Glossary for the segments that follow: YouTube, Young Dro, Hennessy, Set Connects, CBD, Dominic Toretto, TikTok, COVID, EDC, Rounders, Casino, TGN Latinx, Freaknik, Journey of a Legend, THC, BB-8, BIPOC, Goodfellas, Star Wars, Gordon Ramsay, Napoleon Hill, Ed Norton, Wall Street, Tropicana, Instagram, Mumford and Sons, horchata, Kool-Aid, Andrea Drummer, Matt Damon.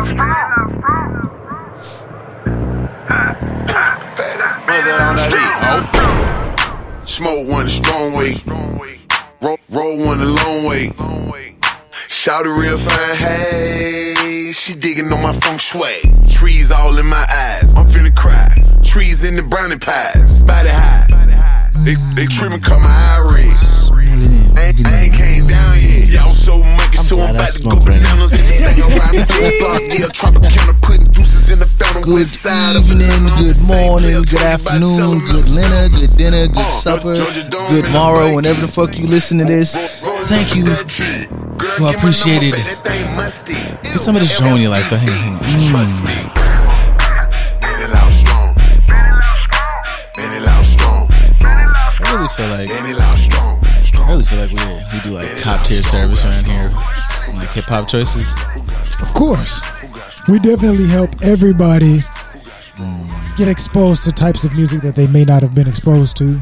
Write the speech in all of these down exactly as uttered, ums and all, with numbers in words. on that eight, smoke one the strong way, roll, roll one the long way. Shout it real fine, hey, she digging on my feng shui. Trees all in my eyes, I'm finna cry. Trees in the brownie pies, body high. They, they trimming cut my iris. I, I ain't came down yet. Y'all so monkey, so I'm about to go bananas. Anything around me, don't block. Yeah, Tropicana putting deuces in the fountain. Good evening, good morning, good afternoon, good dinner, good dinner, good supper, good morrow. Whenever the fuck you listen to this, thank you. Well, I appreciate it. Get some of this joint in your life, though. Hang on, hang on. Trust me. I really feel like I really feel like we we do like top tier service around here, like hip hop choices. Of course, we definitely help everybody mm. get exposed to types of music that they may not have been exposed to.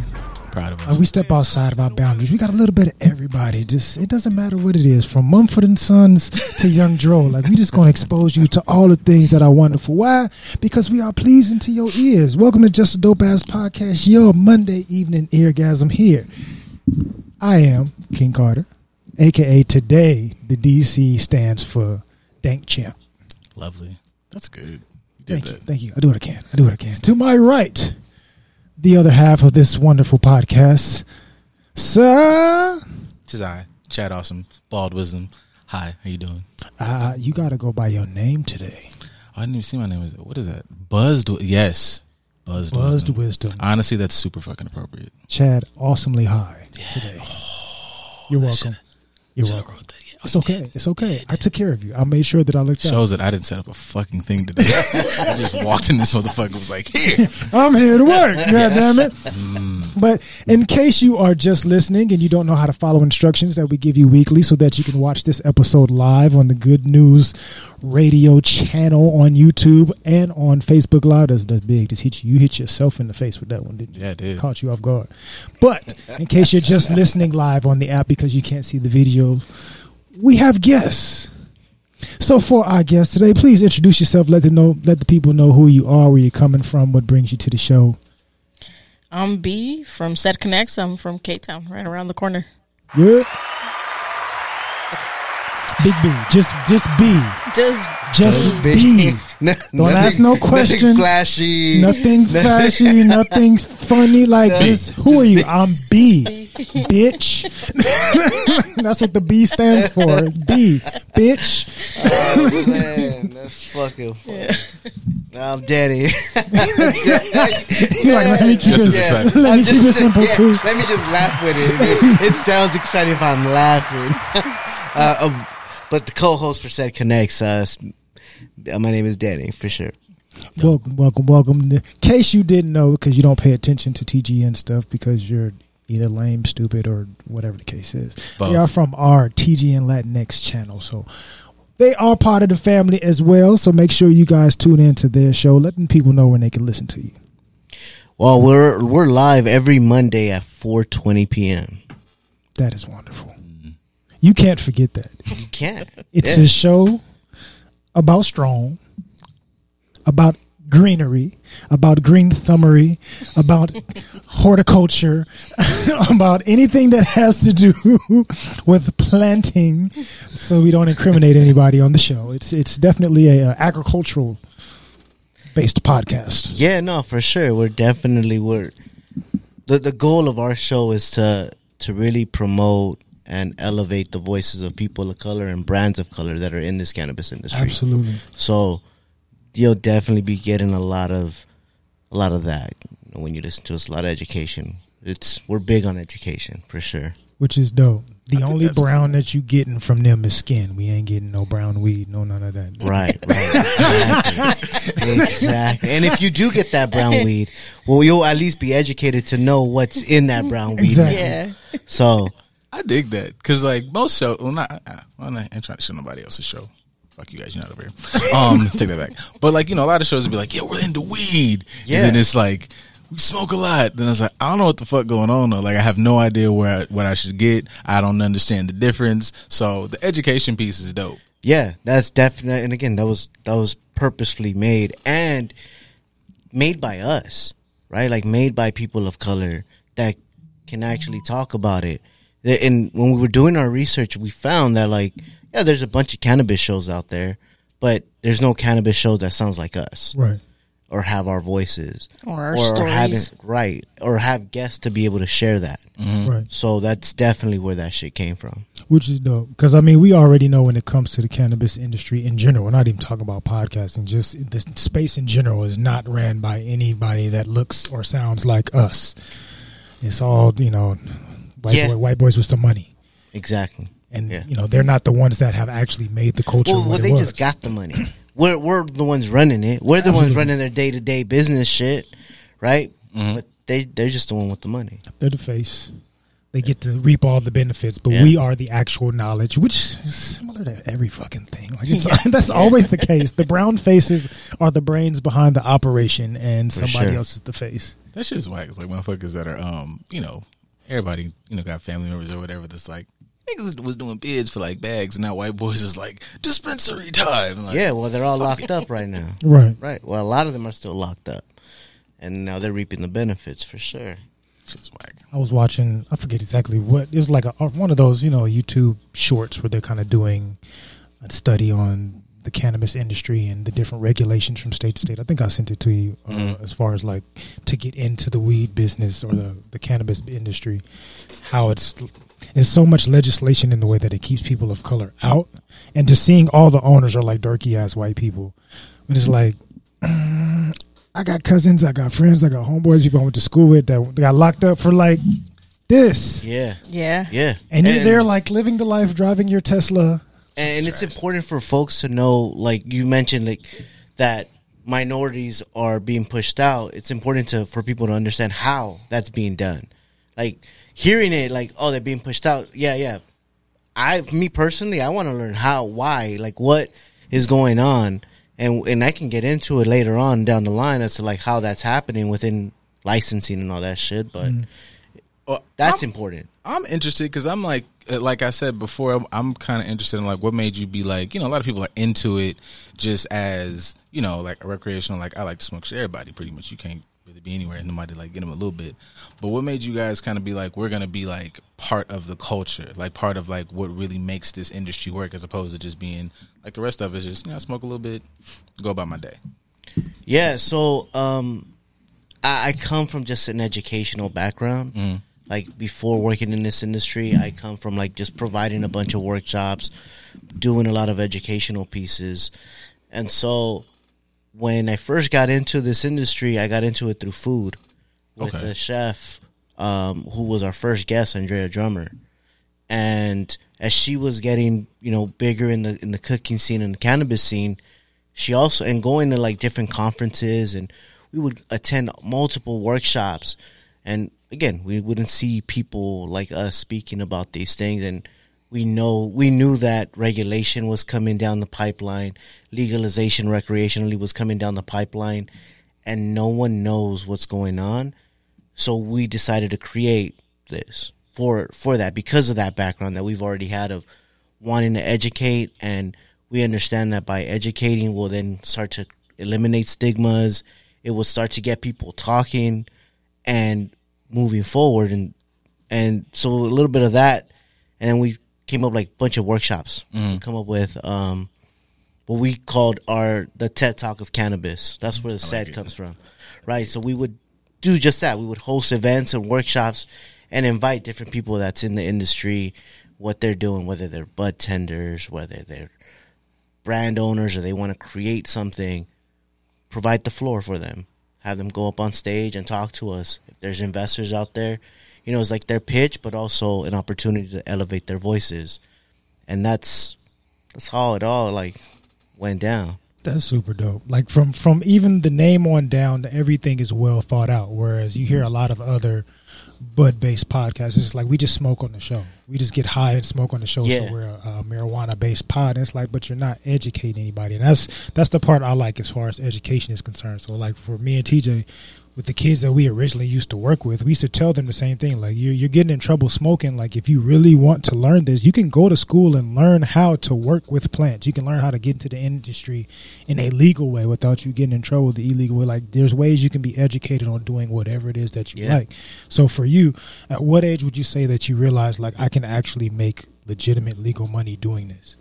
Proud of us. Like we step outside of our boundaries. We got a little bit of everybody. Just it doesn't matter what it is, from Mumford and Sons to Young Dro. Like we just gonna expose you to all the things that are wonderful. Why? Because we are pleasing to your ears. Welcome to Just a Dope Ass Podcast. Your Monday evening eargasm here. I am King Carter, aka today the D C stands for Dank Champ. Lovely. That's good. You did thank that. you. Thank you. I do what I can. I do what I can. To my right, the other half of this wonderful podcast, sir. Tis I, Chad Awesome, Bald Wisdom. Hi, how you doing? Uh, you got to go by your name today. Oh, I didn't even see my name. What is that? Buzzed. Yes. Buzzed, Buzzed Wisdom. Wisdom. Honestly, that's super fucking appropriate. Chad Awesomely High yeah. today. Oh, You're welcome. You're welcome. Wrote that. It's okay. It's okay. I took care of you. I made sure that I looked out. Shows that I didn't set up a fucking thing today. I just walked in this motherfucker and was like, here. I'm here to work. God yes. damn it. Mm. But in case you are just listening and you don't know how to follow instructions that we give you weekly so that you can watch this episode live on the Good News Radio channel on YouTube and on Facebook Live. That's, that's big. Just hit you. You hit yourself in the face with that one, didn't you? Yeah, I did. Caught you off guard. But in case you're just listening live on the app because you can't see the videos, we have guests. So for our guests today, please introduce yourself. Let the know, let the people know who you are, where you're coming from, what brings you to the show. I'm B from Set Connects. I'm from Cape Town, right around the corner. Yeah. Big B, just just B, just just B. B. No, Don't nothing, ask no questions. Nothing flashy. Nothing flashy. Nothing funny. Like no, this. Who are you? Big. I'm B, bitch. That's what the B stands for. B, bitch. Oh man, that's fucking funny. Yeah. I'm Danny. You're like, let me keep just it. Let me keep it simple yeah, too. Let me just laugh with it. It, it sounds exciting if I'm laughing. Uh, um, but the co-host for Set Connects, uh, my name is Danny, for sure. Welcome, welcome, welcome. In case you didn't know, because you don't pay attention to T G N stuff, because you're either lame, stupid, or whatever the case is. Both. They are from our T G N Latinx channel, so they are part of the family as well. So make sure you guys tune in to their show, letting people know when they can listen to you. Well, we're we're live every Monday at four twenty p.m. That is wonderful. You can't forget that. You can't. It's yeah. a show about strong, about greenery, about green thumbery, about horticulture, about anything that has to do with planting. So we don't incriminate anybody on the show. It's it's definitely a, a agricultural based podcast. Yeah, no, for sure. We're definitely we're the the goal of our show is to to really promote and elevate the voices of people of color and brands of color that are in this cannabis industry. Absolutely. So you'll definitely be getting a lot of a lot of that when you listen to us. A lot of education. It's we're big on education for sure, which is dope. The I only brown cool. that you getting from them is skin. We ain't getting no brown weed, no none of that. Right, right, exactly. exactly. And if you do get that brown weed, well, you'll at least be educated to know what's in that brown weed. Exactly. Yeah. So. I dig that because, like, most shows, well, not, well, I ain't trying to show nobody else's show. Fuck you guys, you're not over here. Um, take that back. But, like, you know, a lot of shows would be like, yeah, we're into weed. Yeah. And then it's like, we smoke a lot. Then it's like, I don't know what the fuck going on, though. Like, I have no idea where I, what I should get. I don't understand the difference. So the education piece is dope. Yeah, that's definite. And again, that was that was purposefully made and made by us, right? Like made by people of color that can actually talk about it. And when we were doing our research, we found that, like, yeah, there's a bunch of cannabis shows out there, but there's no cannabis shows that sounds like us, right? Or have our voices, or our or stories, haven't, right? Or have guests to be able to share that, mm-hmm. right? So that's definitely where that shit came from, which is dope. Because I mean, we already know when it comes to the cannabis industry in general, we're not even talking about podcasting. Just the space in general is not ran by anybody that looks or sounds like us. It's all, you know, white, yeah. boy, white boys with some money, exactly. And yeah. you know, they're not the ones that have actually made the culture. Well, well they was. just got the money. We're, we're the ones running it. We're the Absolutely. ones running their day-to-day business shit, right? Mm-hmm. But they, they're just the one with the money. They're the face. They get to reap all the benefits, but yeah. we are the actual knowledge, which is similar to every fucking thing. Like it's, yeah. That's always the case. The brown faces are the brains behind the operation, and For somebody sure. else is the face. That shit's whack. It's like motherfuckers that are, um, you know, everybody, you know, got family members or whatever that's like, niggas was doing bids for like bags, and now white boys is like dispensary time. Like, yeah, well, they're all locked up right now. Right, right. Well, a lot of them are still locked up, and now they're reaping the benefits for sure. It's whack. I was watching, I forget exactly what it was, like a, one of those, you know, YouTube shorts where they're kind of doing a study on the cannabis industry and the different regulations from state to state. I think I sent it to you uh, mm-hmm. as far as like to get into the weed business or the, the cannabis industry, how it's. There's so much legislation in the way that it keeps people of color out, and just seeing all the owners are like dorky ass white people. And it's like, uh, I got cousins, I got friends, I got homeboys, people I went to school with that got locked up for like this. Yeah, yeah, yeah. And, and you're there like living the life, driving your Tesla. And it's important for folks to know, like you mentioned, like that minorities are being pushed out. It's important to for people to understand how that's being done, like. Hearing it, like, oh, they're being pushed out. Yeah, yeah. I, me personally, I want to learn how, why, like, what is going on, and and I can get into it later on down the line as to like how that's happening within licensing and all that shit. But mm. well, that's I'm, important. I'm interested because I'm like, like I said before, I'm, I'm kind of interested in like what made you be like, you know, a lot of people are into it just as, you know, like a recreational. Like I like to smoke shit. Everybody pretty much you can't. To be anywhere and nobody like get them a little bit, but what made you guys kind of be like, we're gonna be like part of the culture, like part of like what really makes this industry work, as opposed to just being like the rest of it, just, you know, smoke a little bit, go about my day? Yeah, so um I, I come from just an educational background. Mm. Like before working in this industry, I come from like just providing a bunch of workshops, doing a lot of educational pieces, and so. When I first got into this industry, I got into it through food with okay. a chef um, who was our first guest, Andrea Drummer. And as she was getting, you know, bigger in the in the cooking scene and the cannabis scene, she also and going to like different conferences, and we would attend multiple workshops. And again, we wouldn't see people like us speaking about these things, and. We know we knew that regulation was coming down the pipeline, legalization recreationally was coming down the pipeline, and no one knows what's going on. So we decided to create this for for that because of that background that we've already had of wanting to educate, and we understand that by educating we'll then start to eliminate stigmas. It will start to get people talking and moving forward, and and so a little bit of that, and then we came up like a bunch of workshops. Mm. Come up with um, what we called our the TED Talk of cannabis. That's where the set comes from, right? So we would do just that. We would host events and workshops and invite different people that's in the industry, what they're doing, whether they're bud tenders, whether they're brand owners, or they want to create something. Provide the floor for them. Have them go up on stage and talk to us. If there's investors out there. You know, it's like their pitch, but also an opportunity to elevate their voices, and that's that's how it all like went down. That's super dope. Like from from even the name on down, everything is well thought out. Whereas you hear a lot of other bud-based podcast. It's just like we just smoke on the show. We just get high and smoke on the show. Yeah. So we're a, a marijuana-based pod. And it's like, but you're not educating anybody. And that's that's the part I like as far as education is concerned. So, like, for me and T J, with the kids that we originally used to work with, we used to tell them the same thing. Like, you're, you're getting in trouble smoking. Like, if you really want to learn this, you can go to school and learn how to work with plants. You can learn how to get into the industry in a legal way without you getting in trouble the illegal way. Like, there's ways you can be educated on doing whatever it is that you yeah. like. So for you, at what age would you say that you realize, like, I can actually make legitimate legal money doing this?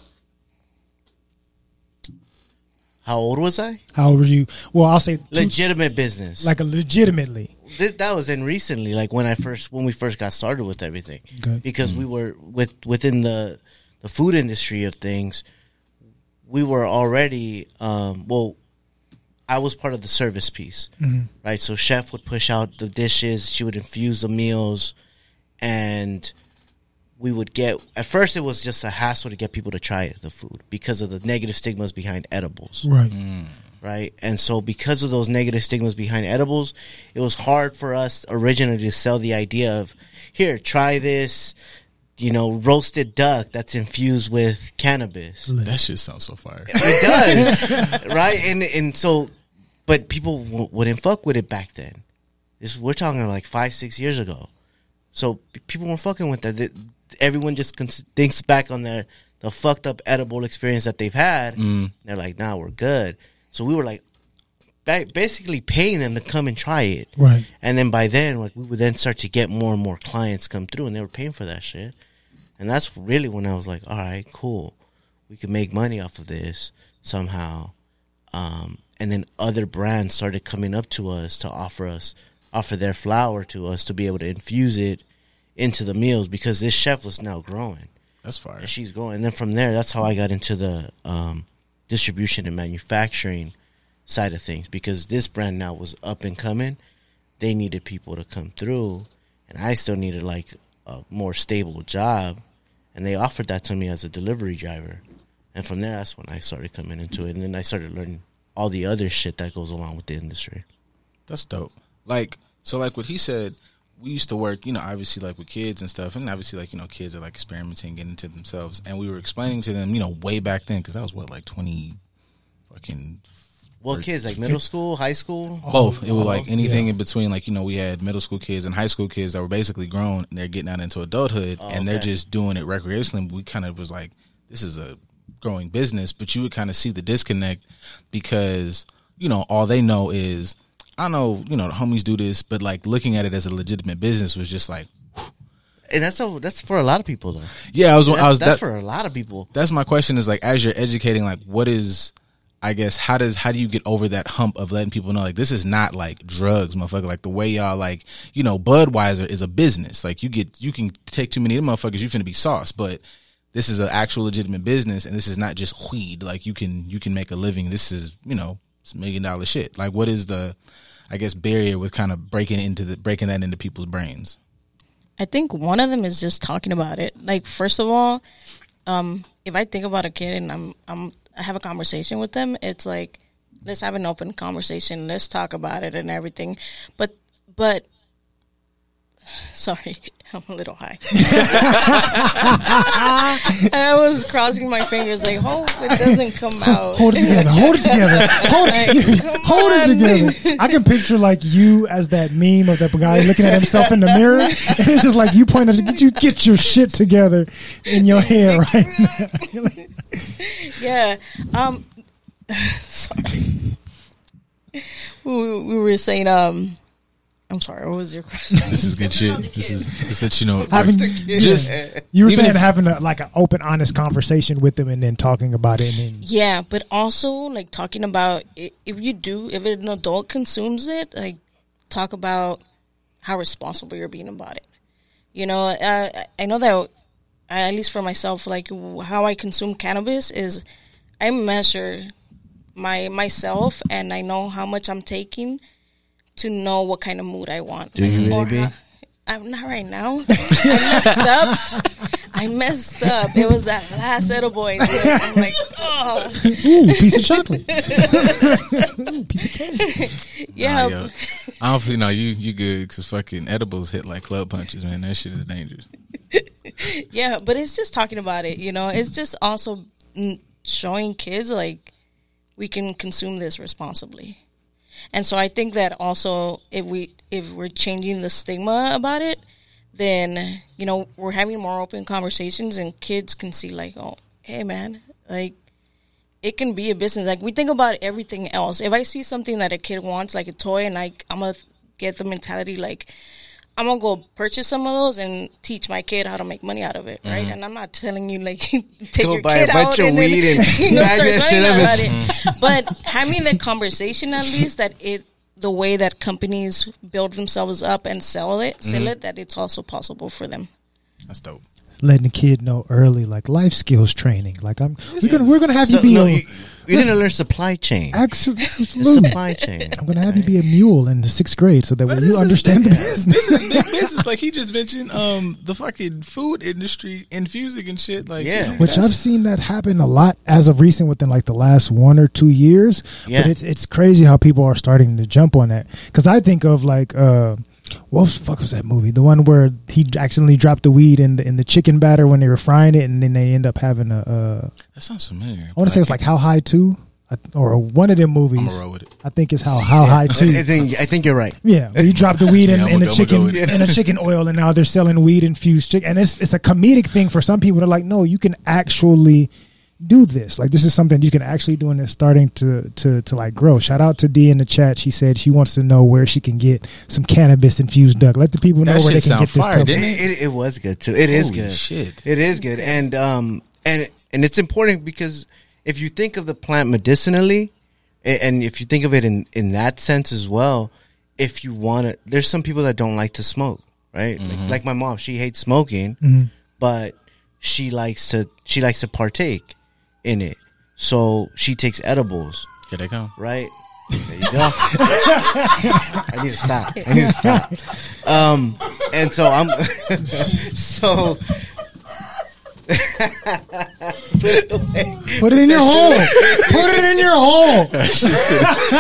How old was I? How old were you? Well, I'll say... Legitimate two, business. Like a legitimately. This, that was in recently, like when I first, when we first got started with everything. Okay. Because mm-hmm. we were, with within the, the food industry of things, we were already, um, well, I was part of the service piece, mm-hmm. right? So chef would push out the dishes, she would infuse the meals, and we would get, at first it was just a hassle to get people to try the food because of the negative stigmas behind edibles. Right. Mm. Right. And so because of those negative stigmas behind edibles, it was hard for us originally to sell the idea of, here, try this, you know, roasted duck that's infused with cannabis. That shit sounds so fire. It does. Right. And, and so, but people w- wouldn't fuck with it back then. This, we're talking like five, six years ago. So people weren't fucking with that. They, everyone just thinks back on their the fucked up edible experience that they've had. Mm. They're like, nah, we're good. So we were like, basically paying them to come and try it. Right. And then by then, like, we would then start to get more and more clients come through, and they were paying for that shit. And that's really when I was like, all right, cool, we can make money off of this somehow. Um, and then other brands started coming up to us to offer us offer their flower to us to be able to infuse it into the meals, because this chef was now growing. That's fire. And she's growing. And then from there, that's how I got into the um, distribution and manufacturing side of things, because this brand now was up and coming. They needed people to come through, and I still needed like a more stable job, and they offered that to me as a delivery driver. And from there, that's when I started coming into it, and then I started learning all the other shit that goes along with the industry. That's dope. Like, so like what he said, we used to work, you know, obviously, like, with kids and stuff. And obviously, like, you know, kids are, like, experimenting, getting into themselves. And we were explaining to them, you know, way back then, because that was, what, like, twenty fucking... Well, kids, like, middle school, high school? Both. It was, like, anything yeah. in between. Like, you know, we had middle school kids and high school kids that were basically grown, and they're getting out into adulthood, oh, and okay. they're just doing it recreationally. We kind of was like, this is a growing business. But you would kind of see the disconnect because, you know, all they know is... I know, you know, the homies do this, but, like, looking at it as a legitimate business was just like, whew. And that's a, that's for a lot of people, though. Yeah, I was. That, I was that's that, for a lot of people. That's my question is, like, as you're educating, like, what is, I guess, how does how do you get over that hump of letting people know, like, this is not, like, drugs, motherfucker. Like, the way y'all, like, you know, Budweiser is a business. Like, you get, you can take too many of them motherfuckers, you finna be sauce, but this is an actual legitimate business, and this is not just weed. Like, you can, you can make a living. This is, you know, it's million dollar shit. Like, what is the... I guess barrier with kind of breaking into the breaking that into people's brains. I think one of them is just talking about it. Like, first of all, um, if I think about a kid and I'm I'm I have a conversation with them, it's like, let's have an open conversation, let's talk about it and everything. But but sorry, I'm a little high. I was crossing my fingers, like, hope it doesn't come out. Hold it together. Hold it together. Hold it. Like, hold it together. I can picture, like, you as that meme of that guy looking at himself in the mirror, and it's just like you pointed. Did you get your shit together in your head right now? Yeah. Um. Sorry. We, we were saying um. I'm sorry, what was your question? This is good shit. This is just let you know. Having, just, you were saying if, having a, like an open, honest conversation with them and then talking about it. And then, yeah, but also like talking about if you do, if an adult consumes it, like talk about how responsible you're being about it. You know, I, I know that at least for myself, like how I consume cannabis is I measure my myself and I know how much I'm taking to know what kind of mood I want. Do you like, really be? How, I'm not right now. I messed up. I messed up. It was that last edible. So I'm like, oh. Ooh, piece of chocolate. Ooh, piece of candy. Yeah. Nah, I don't feel, no, you you good, because fucking edibles hit like club punches, man. That shit is dangerous. Yeah, but it's just talking about it, you know. It's just also showing kids, like, we can consume this responsibly. And so I think that also if, we, if we're changing the stigma about it, then, you know, we're having more open conversations and kids can see, like, oh, hey, man, like, it can be a business. Like, we think about everything else. If I see something that a kid wants, like a toy, and I, I'm going to get the mentality, like, I'm going to go purchase some of those and teach my kid how to make money out of it, right? Mm-hmm. And I'm not telling you, like, take go your buy kid a bunch out of and weed then, and you know, bag start that shit about it. Mm-hmm. But having the conversation, at least, that it, the way that companies build themselves up and sell it, mm-hmm. sell it, that it's also possible for them. That's dope. Letting the kid know early, like life skills training. Like I'm, we're gonna we're gonna have so, you be. No, a, you, you're look, gonna learn supply chain. Absolutely, supply chain. I'm gonna have right. you be a mule in the sixth grade, so that way you understand big, the business. This is big business, like he just mentioned. Um, the fucking food industry, infusing and shit. Like yeah, yeah which I've seen that happen a lot as of recent, within like the last one or two years. Yeah. But it's it's crazy how people are starting to jump on that, because I think of like. Uh, What the fuck was that movie? The one where he accidentally dropped the weed in the, in the chicken batter when they were frying it, and then they end up having a. Uh, that sounds familiar. I want to say it's like How High Two, or one of them movies. I'm gonna roll with it. I think it's How How High Two. I think I think you're right. Yeah, he dropped the weed in, yeah, in the chicken in a chicken oil, and now they're selling weed infused chicken. And it's it's a comedic thing for some people. They're like, no, you can actually do this. Like this is something you can actually do, and it's starting to to to like grow. Shout out to D in the chat. She said she wants to know where she can get some cannabis infused duck. Let the people know that where they can get fire, this it, it, it was good too. It Holy is good. Shit. It is good. good. And um and and it's important because if you think of the plant medicinally, and if you think of it in in that sense as well, if you want to, there's some people that don't like to smoke, right? Mm-hmm. Like, like my mom, she hates smoking, mm-hmm. but she likes to she likes to partake in it, so she takes edibles. Here they come. Right there, you go. I need to stop. I need to stop. Um, and so I'm. so put it in your hole. Put it in your hole.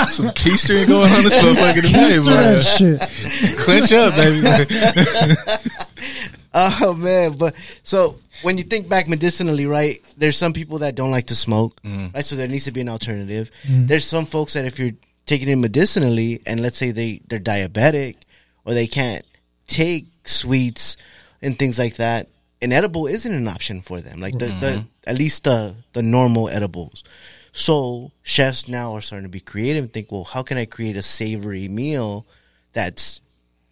Some keistering going on this motherfucker today, man. Shit. Clench up, baby. Oh man, but so when you think back medicinally, right? There's some people that don't like to smoke, mm. right? So there needs to be an alternative. Mm. There's some folks that if you're taking it medicinally, and let's say they they're diabetic or they can't take sweets and things like that, an edible isn't an option for them. Like the, mm. the at least the the normal edibles. So chefs now are starting to be creative and think, well, how can I create a savory meal that's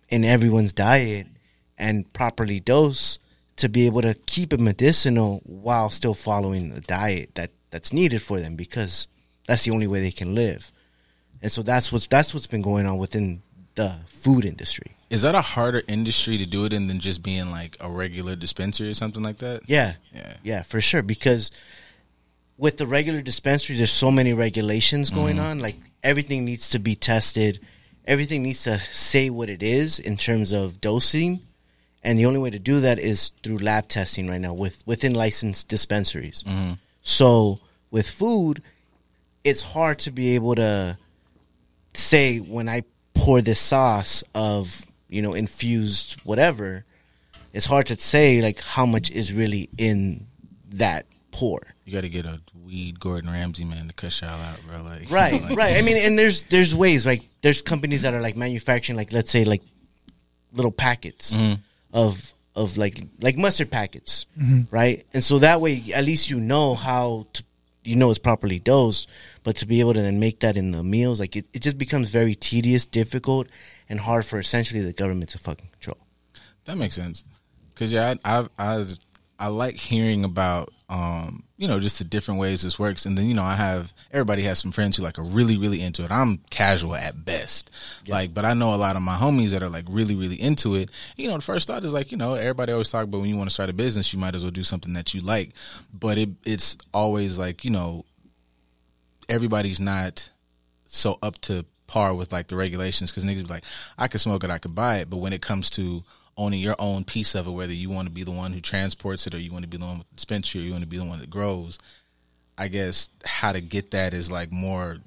in everyone's diet and properly dose to be able to keep it medicinal while still following the diet that, that's needed for them, because that's the only way they can live. And so that's what's that's what's been going on within the food industry. Is that a harder industry to do it in than just being like a regular dispensary or something like that? Yeah. Yeah, yeah, for sure, because with the regular dispensary, there's so many regulations going mm. on. Like everything needs to be tested. Everything needs to say what it is in terms of dosing. And the only way to do that is through lab testing right now with within licensed dispensaries. Mm-hmm. So with food, it's hard to be able to say when I pour this sauce of, you know, infused whatever, it's hard to say like how much is really in that pour. You got to get a weed Gordon Ramsay man to cut y'all out, bro. Like, right, like, right. I mean, and there's there's ways like there's companies that are like manufacturing like let's say like little packets. Mm-hmm. Of of like like mustard packets, mm-hmm. right? And so that way, at least you know how to, you know it's properly dosed. But to be able to then make that in the meals, like it, it just becomes very tedious, difficult, and hard for essentially the government to fucking control. That makes sense, because yeah, I I've, I I like hearing about um you know just the different ways this works, and then you know I have everybody has some friends who like are really really into it. I'm casual at best. Yeah. Like, but I know a lot of my homies that are like really, really into it. You know, the first thought is like, you know, everybody always talk about when you want to start a business, you might as well do something that you like. But it it's always like, you know, everybody's not so up to par with like the regulations, because niggas be like, I could smoke it, I could buy it. But when it comes to owning your own piece of it, whether you want to be the one who transports it, or you want to be the one with the dispensary, or you want to be the one that grows, I guess how to get that is like more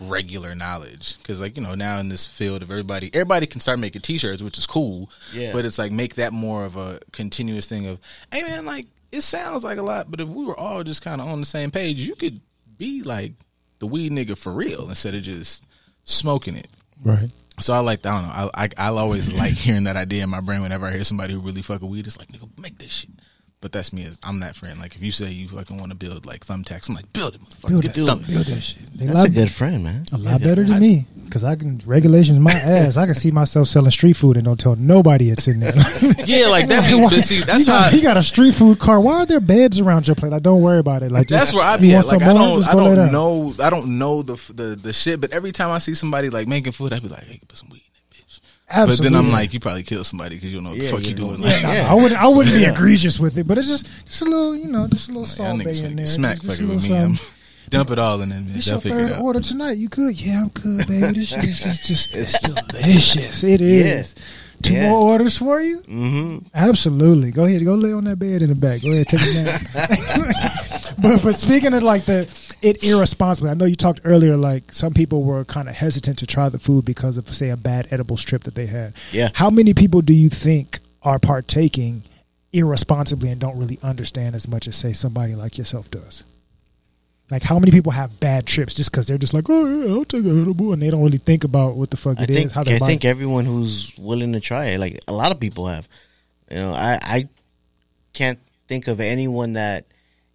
regular knowledge, because like, you know, now in this field of everybody everybody can start making t-shirts, which is cool, yeah, but it's like make that more of a continuous thing of, hey man, like it sounds like a lot, but if we were all just kind of on the same page, you could be like the weed nigga for real instead of just smoking it, right? So I like, I don't know, I, I, I'll always like hearing that idea in my brain whenever I hear somebody who really fucking weed. It's like, nigga, make this shit. But that's me, as I'm that friend. Like if you say you fucking want to build like thumbtacks, I'm like, build it, motherfucker. Build it, do it. Build that shit. They that's a good friend, man. A lot better than I, me, because I can regulations my ass. I can see myself selling street food and don't tell nobody it's in there. Yeah, like that. Like, why, see, that's why he got a street food car. Why are there beds around your plate? Like, don't worry about it. Like that's where I be at. Like I don't, I don't know, I don't know the, the the shit. But every time I see somebody like making food, I be like, hey, put some weed. Absolutely. But then I'm like, you probably killed somebody because you don't know what yeah, the fuck yeah, you doing. Like, yeah. Yeah. I wouldn't, I wouldn't yeah. be egregious with it, but it's just, just a little, you know, just a little like, salt bay in there. Smack just fucking just with me. Dump it all in there. It's your third it order tonight. You good? Yeah, I'm good, baby. This is just it's delicious. It is. Yeah. Two yeah. more orders for you? Mm-hmm. Absolutely. Go ahead. Go lay on that bed in the back. Go ahead. Take it down. but, but speaking of like the it irresponsible, I know you talked earlier like some people were kind of hesitant to try the food because of, say, a bad edibles trip that they had. Yeah. How many people do you think are partaking irresponsibly and don't really understand as much as, say, somebody like yourself does? Like, how many people have bad trips just because they're just like, oh, yeah, I'll take an edible, and they don't really think about what the fuck I it think, is? How I think everyone who's willing to try it, like, a lot of people have. You know, I, I can't think of anyone that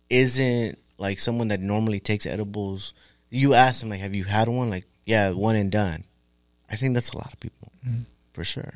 isn't, like, someone that normally takes edibles. You ask them, like, have you had one? Like, yeah, one and done. I think that's a lot of people, mm-hmm. for sure.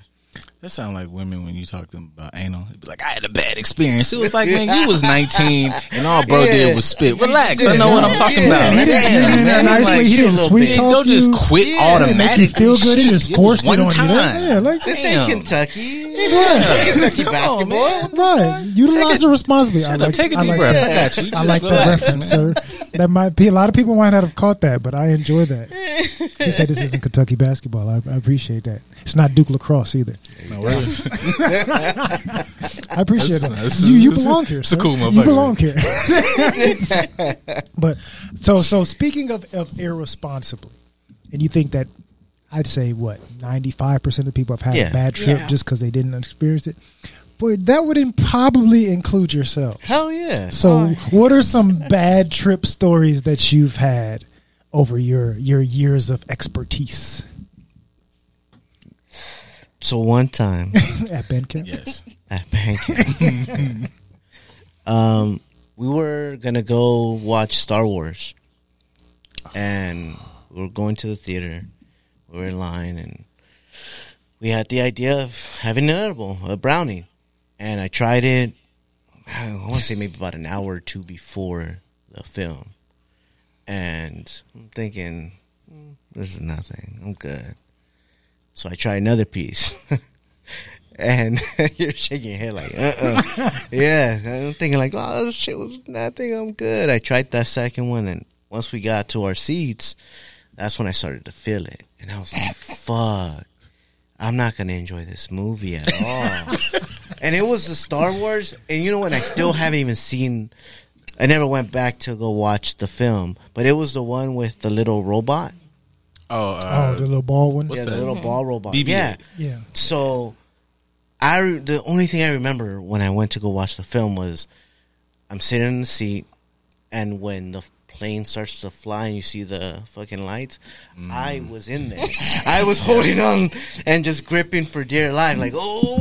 That sound like women when you talk to them about anal. They'd be like, I had a bad experience. It was like, man, you was nineteen and all bro yeah. did was spit. Relax, yeah. I know what I'm talking yeah. about. Yeah. Damn, yeah. man. Nice like, you don't just quit yeah. automatically. It feel good. It just it forced one it on time. You. Yeah, like, this damn. Ain't Kentucky. Yeah. Yeah. Kentucky Come basketball. On, right. Utilize the responsibility. I like, take a deep I like, breath. Yeah. I like that reference, sir. That might be a lot of people might not have caught that, but I enjoy that. He said this isn't Kentucky basketball. I appreciate that. It's not Duke lacrosse either. No worries. I appreciate that's, that. That's, you, you belong here. It's a cool motherfucker. You belong here. But so so speaking of, of irresponsibly, and you think that I'd say what ninety-five percent of people have had yeah. a bad trip yeah. just because they didn't experience it. But that would in probably include yourself. Hell yeah! So oh. what are some bad trip stories that you've had over your your years of expertise? So one time at band camp, yes, at band camp, um, we were gonna go watch Star Wars, and we were going to the theater. We were in line, and we had the idea of having an edible, a brownie, and I tried it. I want to say maybe about an hour or two before the film, and I'm thinking, this is nothing. I'm good. So I try another piece, and you're shaking your head like, uh-uh. yeah, I'm thinking like, oh, this shit was nothing, I'm good. I tried that second one, and once we got to our seats, that's when I started to feel it. And I was like, fuck, I'm not going to enjoy this movie at all. And it was the Star Wars, and you know what, I still haven't even seen, I never went back to go watch the film, but it was the one with the little robot. Oh, uh, oh, the little ball one. Yeah, the that? little ball robot. B B eight. Yeah, yeah. So, I re- the only thing I remember when I went to go watch the film was I'm sitting in the seat, and when the plane starts to fly and you see the fucking lights, mm. I was in there. I was holding on and just gripping for dear life, like, oh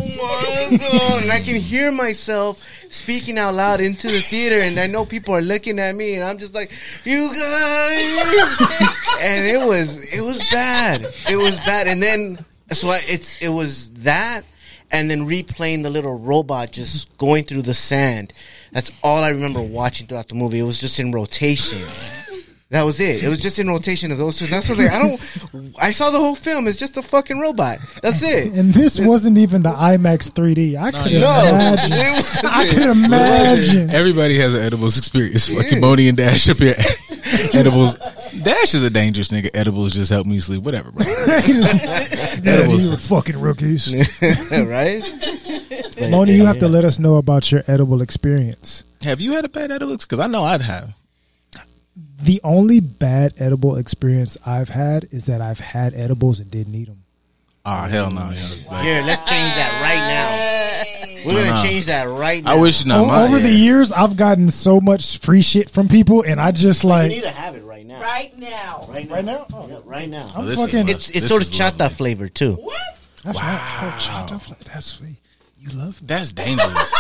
my god! And I can hear myself speaking out loud into the theater, and I know people are looking at me, and I'm just like, you guys. And it was it was bad. It was bad. And then so I, it's it was that, and then replaying the little robot just going through the sand. That's all I remember watching throughout the movie. It was just in rotation. That was it. It was just in rotation of those two. That's what I, I don't. I saw the whole film. It's just a fucking robot. That's it. And this it's, wasn't even the IMAX three D. I could no, imagine. No, I could imagine. Everybody has an edibles experience. Fucking Boney and Dash up here. Edibles. Dash is a dangerous nigga. Edibles just help me sleep. Whatever, bro. Edibles are fucking rookies, right? Boney, you yeah, have yeah. to let us know about your edible experience. Have you had a bad edible? Because I know I'd have. The only bad edible experience I've had is that I've had edibles and didn't eat them. Oh, hell no. Yeah, wow. Here, let's change that right now. We're no, going to no. change that right now. I wish not. O- over yeah. the years, I've gotten so much free shit from people, and I just like... You need to have it right now. Right now. Right now? Right now? Oh. Yeah, right now. I'm oh, fucking... Is, it's it's sort of chata lovely. flavor, too. What? That's wow. Chata flavor. That's sweet. You love that. That's dangerous.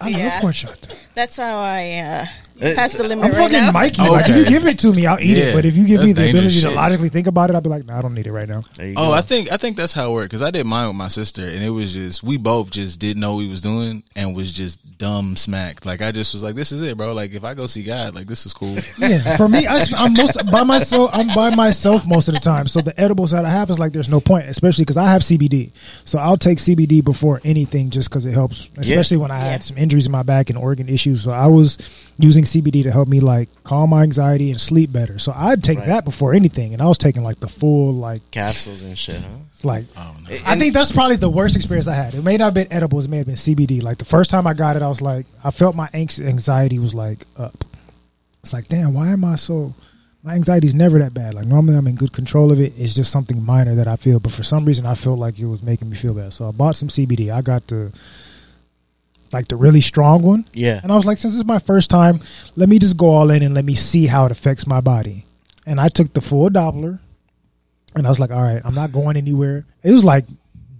I yeah. love horchata. That's how I uh, pass the limit. I'm right fucking now. Mikey. Okay. Like, if you give it to me, I'll eat yeah. it. But if you give that's me the ability shit. to logically think about it, I'll be like, no, nah, I don't need it right now. Oh, go. I think I think that's how it worked. Because I did mine with my sister, and it was just we both just didn't know what we was doing, and was just dumb smacked. Like I just was like, this is it, bro. Like if I go see God, like this is cool. Yeah, for me, I, I'm most by myself. I'm by myself most of the time. So the edibles that I have is like, there's no point, especially because I have C B D. So I'll take C B D before anything, just because it helps, especially yeah. when I yeah. had some injury. injuries in my back and organ issues, so I was using C B D to help me like calm my anxiety and sleep better, so I'd take right. that before anything, and I was taking like the full like capsules and shit. Huh? It's like oh, no. I think that's probably the worst experience I had. It may not have been edibles, it may have been C B D. Like the first time I got it, I was like, I felt my anxiety was like up. It's like, damn, why am I so my anxiety's never that bad. Like normally I'm in good control of it. It's just something minor that I feel, but for some reason I felt like it was making me feel bad. So I bought some C B D. I got the Like the really strong one. Yeah. And I was like, since this is my first time, let me just go all in and let me see how it affects my body. And I took the full Doppler. And I was like, all right, I'm not going anywhere. It was like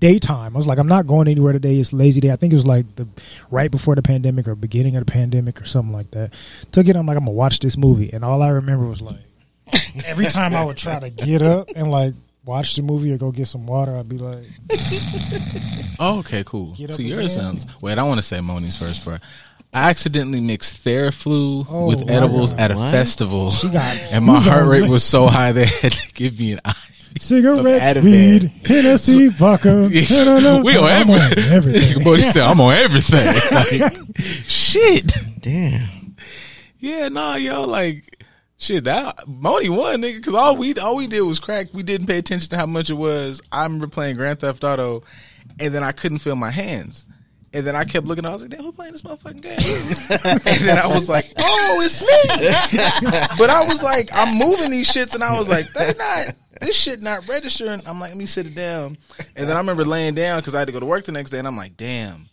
daytime. I was like, I'm not going anywhere today. It's lazy day. I think it was like the right before the pandemic or beginning of the pandemic or something like that. Took it. I'm like, I'm going to watch this movie. And all I remember was like, every time I would try to get up and like watch the movie or go get some water, I'd be like, oh, okay, cool. So yours sounds. Wait, I want to say Moni's first part. I accidentally mixed Theraflu oh, with edibles at a what? festival, and my heart rate was so high they had to give me an I V. Cigarettes, weed, Hennessy, vodka. We on everything. Boy, he said I'm on everything. Like, shit, damn. Yeah, nah, yo, like. Shit, that Moni won, nigga, because all we all we did was crack. We didn't pay attention to how much it was. I remember playing Grand Theft Auto, and then I couldn't feel my hands. And then I kept looking. I was like, damn, who playing this motherfucking game? And then I was like, oh, it's me. But I was like, I'm moving these shits, and I was like, they're not, this shit not registering. I'm like, let me sit it down. And then I remember laying down because I had to go to work the next day, and I'm like, damn,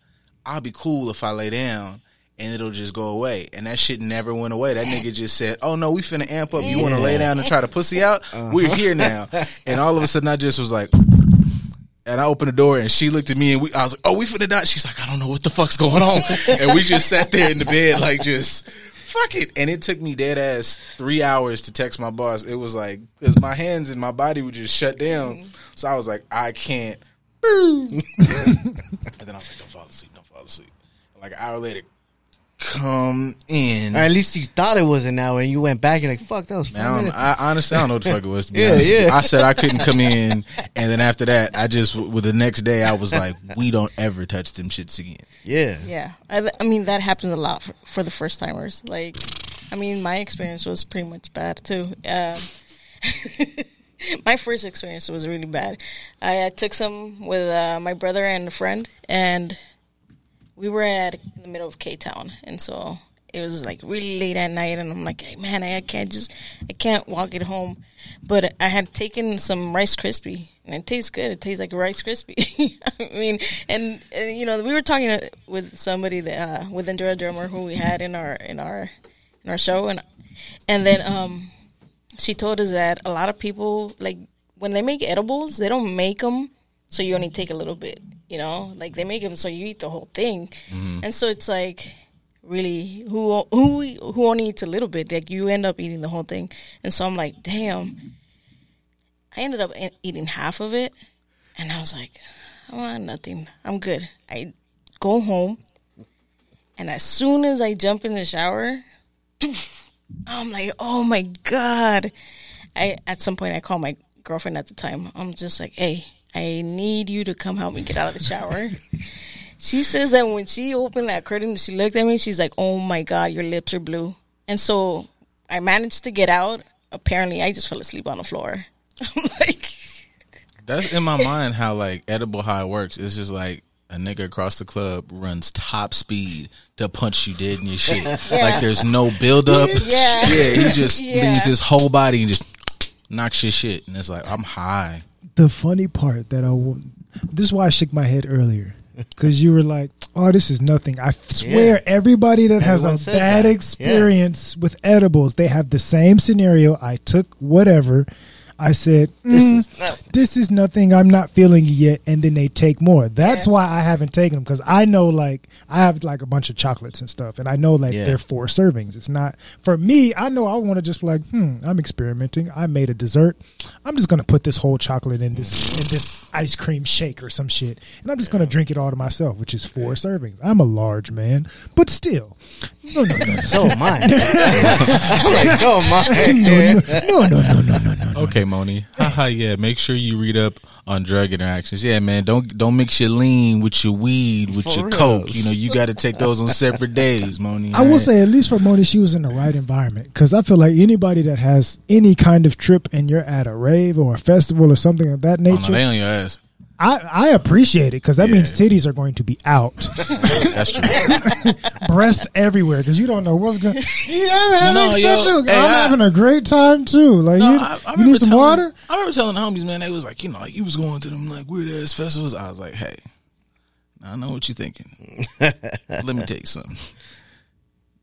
I'll be cool if I lay down. And it'll just go away. And that shit never went away. That nigga just said, oh no, we finna amp up. You yeah. wanna lay down and try to pussy out? Uh-huh. We're here now. And all of a sudden I just was like, and I opened the door and she looked at me and we, I was like, oh, we finna die. She's like, I don't know what the fuck's going on. And we just sat there in the bed like, just fuck it. And it took me dead ass three hours to text my boss. It was like, because my hands and my body would just shut down. So I was like, I can't. And then I was like, don't fall asleep, don't fall asleep. Like an hour later, come in. Or at least you thought it was an hour, and you went back and like, fuck, that was four minutes. I honestly I don't know what the fuck it was. To be yeah, honest. yeah. I said I couldn't come in, and then after that, I just with the next day I was like, we don't ever touch them shits again. Yeah, yeah. I, I mean that happened a lot for, for the first timers. Like, I mean my experience was pretty much bad too. Um, my first experience was really bad. I, I took some with uh, my brother and a friend, and. We were at in the middle of K-Town, and so it was, like, really late at night, and I'm like, hey, man, I can't just, I can't walk it home. But I had taken some Rice Krispie, and it tastes good. It tastes like Rice Krispie. I mean, and, and, you know, we were talking with somebody, that, uh, with Andrea Drummer, who we had in our in our, in our show, and and then um, she told us that a lot of people, like, when they make edibles, they don't make them so you only take a little bit. You know, like they make them so you eat the whole thing, mm-hmm. and so it's like really who who who only eats a little bit. Like you end up eating the whole thing, and so I'm like, damn. I ended up eating half of it, and I was like, I want nothing. I'm good. I go home, and as soon as I jump in the shower, I'm like, oh my god! I at some point I called my girlfriend at the time. I'm just like, hey. I need you to come help me get out of the shower. She says that when she opened that curtain, she looked at me. She's like, oh, my God, your lips are blue. And so I managed to get out. Apparently, I just fell asleep on the floor. I'm like. That's in my mind how, like, edible high works. It's just like a nigga across the club runs top speed to punch you dead in your shit. Yeah. Like there's no build up. Yeah. yeah, he just yeah. leaves his whole body and just knocks your shit. And it's like, I'm high. The funny part that I will, this is why I shook my head earlier. Because you were like, oh, this is nothing. I swear yeah. everybody that Everyone has a bad that. experience yeah. with edibles, they have the same scenario. I took whatever. I said, mm, this, is nothing. this is nothing. I'm not feeling it yet. And then they take more. That's yeah. why I haven't taken them. Because I know, like, I have, like, a bunch of chocolates and stuff. And I know, like, yeah. they're four servings. It's not, for me, I know I want to just, like, hmm, I'm experimenting. I made a dessert. I'm just going to put this whole chocolate in this in this ice cream shake or some shit. And I'm just yeah. going to drink it all to myself, which is four servings. I'm a large man. But still. No, no, no. So am I. I'm like, so am I. No, no, no, no, no, no, no. no. Okay, Moni. Haha, yeah. Make sure you read up on drug interactions. Yeah, man. Don't don't mix your lean with your weed, with for your reals. coke. You know, you got to take those on separate days, Moni. I right? will say, at least for Moni, she was in the right environment. Because I feel like anybody that has any kind of trip and you're at a rave or a festival or something of that nature. Oh, no, they on your ass. I, I appreciate it because that yeah. means titties are going to be out. That's true. Breast everywhere because you don't know what's going. Yeah, I'm, no, having, yo, hey, I'm I, having a great time too. Like no, you, I, I you need some telling, water. I remember telling the homies, man, they was like, you know, like you was going to them like weird ass festivals. I was like, hey, I know what you're thinking. Let me take some.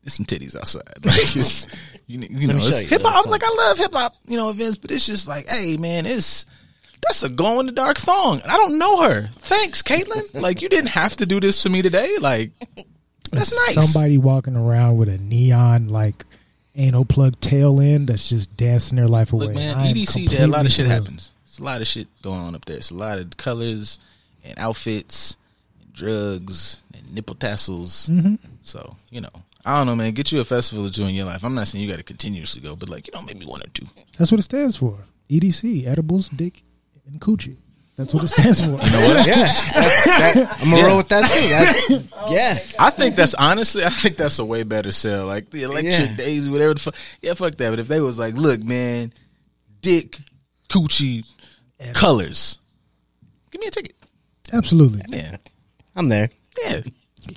There's some titties outside. Like it's, you, you know, it's hip hop. I'm like, I love hip hop, you know, events, but it's just like, hey, man, it's. That's a glow in the dark thong. I don't know her. Thanks, Caitlin. Like you didn't have to do this for me today. Like that's it's nice. Somebody walking around with a neon like anal plug tail end that's just dancing their life away. Look, man, I E D C. There a lot of shit thrilled. happens. It's a lot of shit going on up there. It's a lot of colors and outfits, and drugs and nipple tassels. Mm-hmm. So you know, I don't know, man. Get you a festival or two in your life. I'm not saying you got to continuously go, but like you know, maybe one or two. That's what it stands for. E D C, edibles, dick. And coochie. That's what it stands for. You know what? Yeah. That, that, I'm going to yeah. roll with that too. That, yeah. I think that's honestly, I think that's a way better sell. Like the election yeah. days, whatever the fuck. Yeah, fuck that. But if they was like, look, man, dick, coochie, yeah. colors, give me a ticket. Absolutely. Yeah. I'm there. Yeah.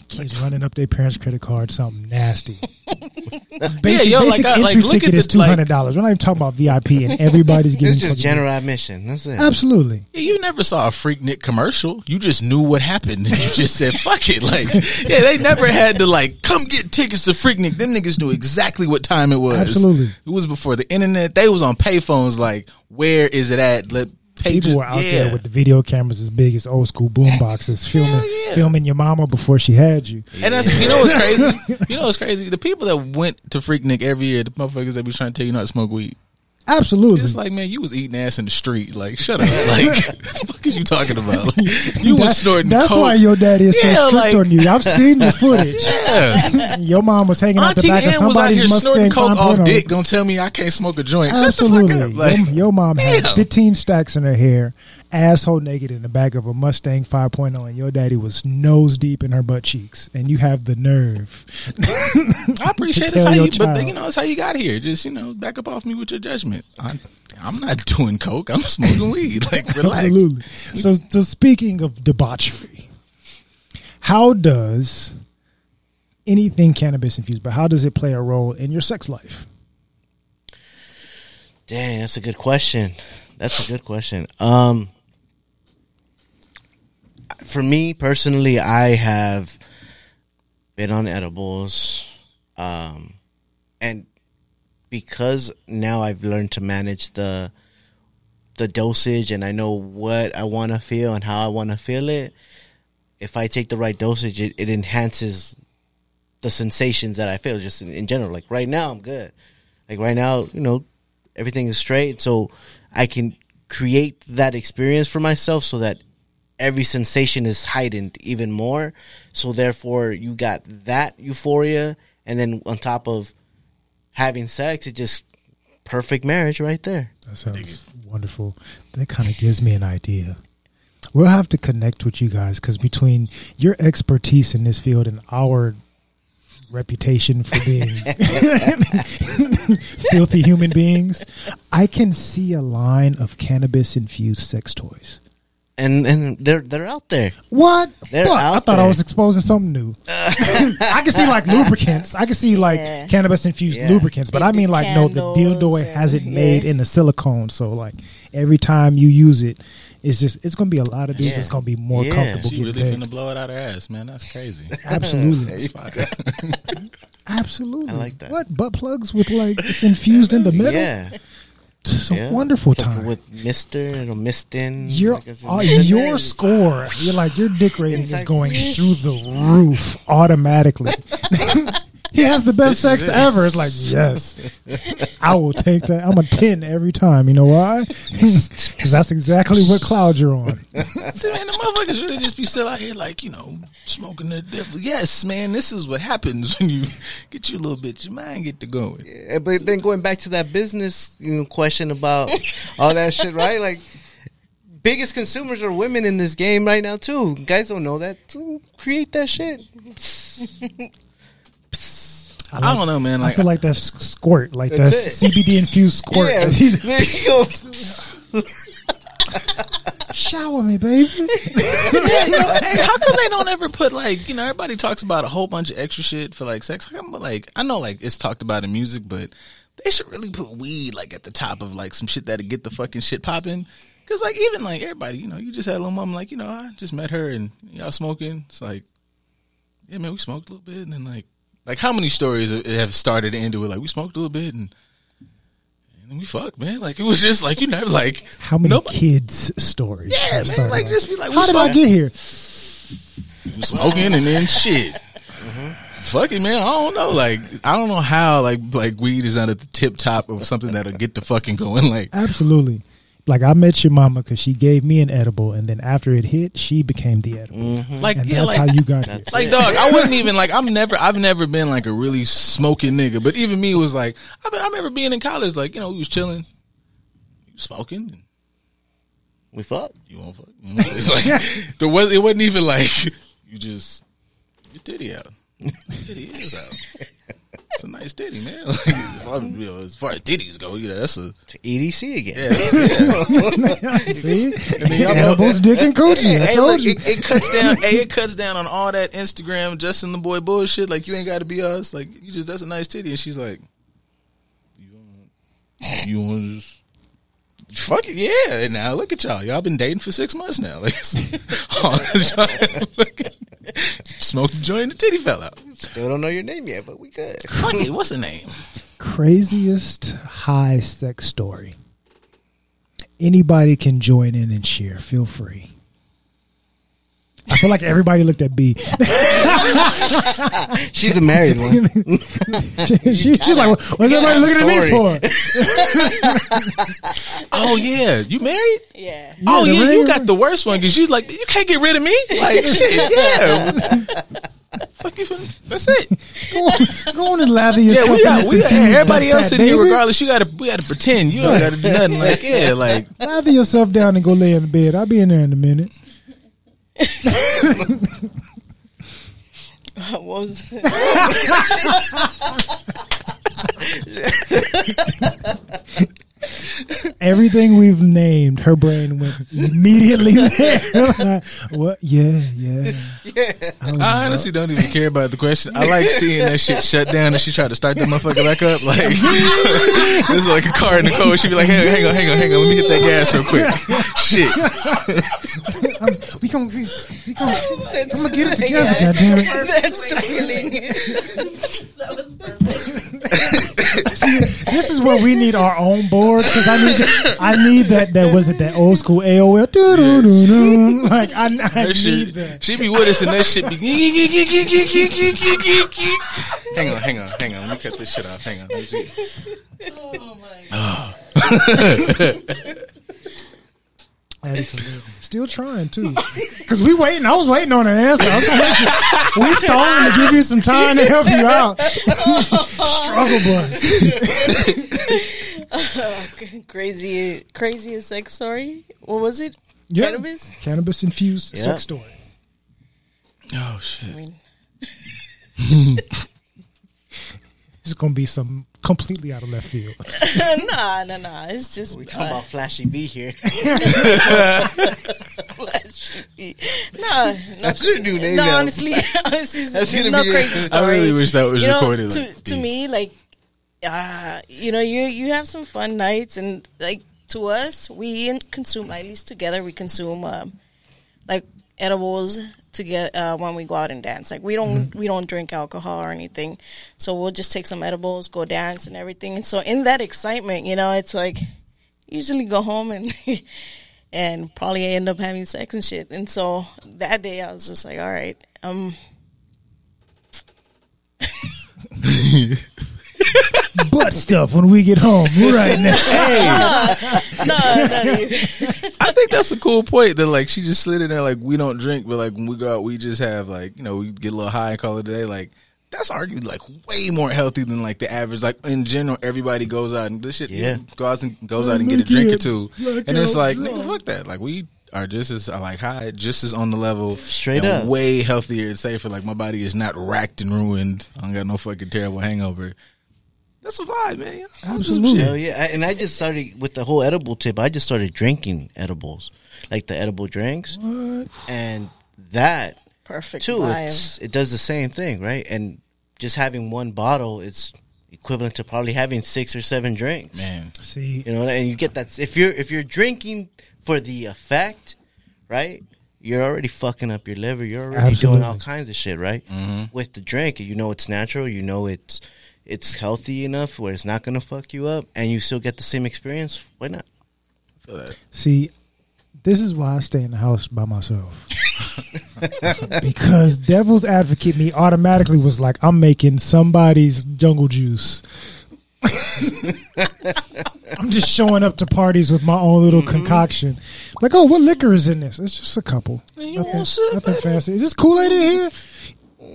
Kids running up their parents' credit card, something nasty. Basic, yeah, yo, basic like, entry like, look ticket at this, is two hundred dollars. Like, we're not even talking about V I P, and everybody's getting. It's just general money. Admission. That's it. Absolutely. Yeah, you never saw a Freaknik commercial. You just knew what happened. You just said, "Fuck it." Like, yeah, they never had to like come get tickets to Freaknik. Them niggas knew exactly what time it was. Absolutely. It was before the internet. They was on payphones. Like, where is it at? Let. Pages. People were out yeah. there with the video cameras as big as old school boom boxes, filming yeah. filming your mama before she had you. And that's, you know what's crazy? You know what's crazy? The people that went to Freaknik every year, the motherfuckers that be trying to tell you not to smoke weed. Absolutely. It's like, man, you was eating ass in the street. Like, shut up. Like, what the fuck is you talking about? Like, you that, was snorting That's coke. Why your daddy is yeah, so strict like, on you. I've seen the footage. Yeah. Your mom was hanging out the back Ann of somebody's Mustang. Auntie Ann was out here snorting coke off dick. On. Gonna tell me I can't smoke a joint. Absolutely. Shut the fuck up. Like, your, your mom damn. had fifteen stacks in her hair, asshole naked in the back of a Mustang five point oh, and your daddy was nose deep in her butt cheeks, and you have the nerve. I appreciate that's how you, child. But you know, that's how you got here. Just you know, back up off me with your judgment. I, I'm not doing coke. I'm smoking weed. Like relax. Absolutely. So, so speaking of debauchery, how does anything cannabis infused? But how does it play a role in your sex life? Dang, that's a good question. That's a good question. Um. For me personally, I have been on edibles, um, and because now I've learned to manage the the dosage, and I know what I want to feel and how I want to feel it. If I take the right dosage, it, it enhances the sensations that I feel. Just in, in general, like right now, I'm good. Like right now, you know, everything is straight, so I can create that experience for myself so that every sensation is heightened even more. So therefore you got that euphoria, and then on top of having sex, it just perfect marriage right there. That sounds wonderful. That kind of gives me an idea. We'll have to connect with you guys, because between your expertise in this field and our reputation for being filthy human beings, I can see a line of cannabis infused sex toys. And and they're they're out there. What? They're Fuck. out I thought there. I was exposing something new. I can see like lubricants. I can see like yeah. cannabis infused yeah. lubricants, but I mean like no, the dildo and, has it made yeah. in the silicone. So like every time you use it, it's just it's gonna be a lot of dudes. Yeah. It's gonna be more yeah. comfortable. She really finna blow it out her ass, man. That's crazy. Absolutely. Absolutely. I like that. What butt plugs with like it's infused in the middle? Yeah. It's a yeah. wonderful it's time with Mister and Mistin. Your like uh, your score, you're like your dick rating it's is like, going through the roof automatically. He has the best sex ever. It's like yes, I will take that. I'm a ten every time. You know why? Because that's exactly what cloud you're on. See, man, the motherfuckers really just be still out here like you know smoking the devil. Yes, man, this is what happens when you get you a little bit. Your mind get to going. Yeah, but then going back to that business you know, question about all that shit, right? Like. Biggest consumers are women in this game right now too. Guys don't know that. Create that shit. I, like, I don't know, man. Like, I feel like that squirt, like that C B D infused squirt. Yeah, there you go. Shower me, baby. Yeah, you know, hey, how come they don't ever put like you know? Everybody talks about a whole bunch of extra shit for like sex. How come, like I know like it's talked about in music, but they should really put weed like at the top of like some shit that'll get the fucking shit popping. Because like even like everybody, you know, you just had a little mom like you know I just met her and y'all smoking. It's like yeah, man, we smoked a little bit and then like. Like, how many stories have started and ended with, like, we smoked a little bit and, and we fucked, man. Like, it was just, like, you know, like. How many nobody, kids' stories? Yeah, man, like, just be like, we how smoked. Did I get here? We smoking and then shit. Mm-hmm. Fuck it, man. I don't know. Like, I don't know how, like, like weed is not at the tip top of something that'll get the fucking going. Like, absolutely. Like, I met your mama because she gave me an edible, and then after it hit, she became the edible. Mm-hmm. Like, and yeah, that's like, how you got here. Like, dog, I wouldn't even, like, I'm never, I've never been, like, a really smoking nigga. But even me was like, I, I remember being in college, like, you know, we was chilling, smoking, and we fucked. You won't fuck. It's like, yeah. there was, it wasn't even like, you just, your titty out. Your titty is out. It's a nice titty, man. Like, you know, as far as titties go, yeah, that's a to E D C again. Yeah, yeah. See, and then elbows, dick, and coochie. Hey, I hey, told look, you. It, it cuts down. Hey, it cuts down on all that Instagram Justin the boy bullshit. Like you ain't got to be us. Like you just that's a nice titty, and she's like, you want, you want to just. Fuck it, yeah. And now look at y'all. Y'all been dating for six months now. Like, smoked the joint, the titty fell out. Still don't know your name yet, but we good. Fuck it, what's the name? Craziest high sex story. Anybody can join in and share. Feel free. I feel like everybody looked at B. She's a married one. she, she, she's like, what's everybody looking story. At me for? Oh, yeah. You married? Yeah. You oh, yeah. You got the worst one because you like, you can't get rid of me? Like, shit, yeah. Fuck you. For, that's it. Go on, go on and lather yourself. Yeah, we got, we got, everybody else in here, regardless, you got to, we got to pretend. You don't got to do nothing. Like, yeah, like. Lather yourself down and go lay in the bed. I'll be in there in a minute. What was it? Everything we've named, her brain went immediately there. What? Yeah, yeah. yeah. I, I honestly know. Don't even care about the question. I like seeing that shit shut down and she tried to start that motherfucker back up. Like, this is like a car in the cold. She'd be like, hang on, hang on, hang on, hang on. Let me hit that gas real quick. Shit. I'm, we gonna, we gonna, I'm gonna get it together, yeah. goddammit. That's the feeling. That was perfect. See, this is where we need our own board. Because I need, that, I need that. That was it. That old school A O L. Yes. Like I, I need shit, that. She be with us, and that shit be. Hang on, hang on, hang on. Let me cut this shit off. Hang on. Oh my god. Oh. Still trying too, because we waiting. I was waiting on an answer. I was waiting. We stalling to give you some time to help you out. Struggle bus. Uh, crazy, craziest sex story. What was it? Yeah. Cannabis, cannabis infused yep. sex story. Oh shit! I mean. It's gonna be some completely out of left field. Nah, nah, nah. It's just we talking uh, about Flashy B here. no, no, that's your new name. No, now. honestly, honestly, it's not a crazy story. I really wish that was you know, recorded. To, like, to yeah. me, like, uh, you know, you you have some fun nights, and like to us, we consume like, at least together. We consume um, like edibles together uh, when we go out and dance. Like we don't mm-hmm. we don't drink alcohol or anything, so we'll just take some edibles, go dance, and everything. And so in that excitement, you know, it's like usually go home and. And probably end up having sex and shit. And so that day I was just like, all right. Um. Butt stuff when we get home right now. Hey. No, no, no, I think that's a cool point that like she just slid in there like we don't drink, but like when we go out we just have like, you know, we get a little high and call it a day. Like that's arguably like way more healthy than like the average. Like in general, everybody goes out and this shit yeah. goes and goes out and get a drink or two, like and it's like nigga, fuck that. Like we are just as like high, just as on the level, straight up, way healthier and safer. Like my body is not racked and ruined. I don't got no fucking terrible hangover. That's a vibe, man. Absolutely, hell yeah. I, and I just started with the whole edible tip. I just started drinking edibles, like the edible drinks, what? and that. Perfect. Two, it's, it does the same thing, right? And just having one bottle, it's equivalent to probably having six or seven drinks. Man, see, you know, and you get that if you're if you're drinking for the effect, right? You're already fucking up your liver. You're already Absolutely. doing all kinds of shit, right? Mm-hmm. With the drink, you know it's natural. You know it's it's healthy enough where it's not gonna fuck you up, and you still get the same experience. Why not? I feel that. See, this is why I stay in the house by myself. Because devil's advocate me automatically was like, I'm making somebody's jungle juice. I'm just showing up to parties with my own little mm-hmm. concoction. Like, oh, what liquor is in this? It's just a couple. You nothing, sip, nothing fancy. Is this Kool-Aid in here?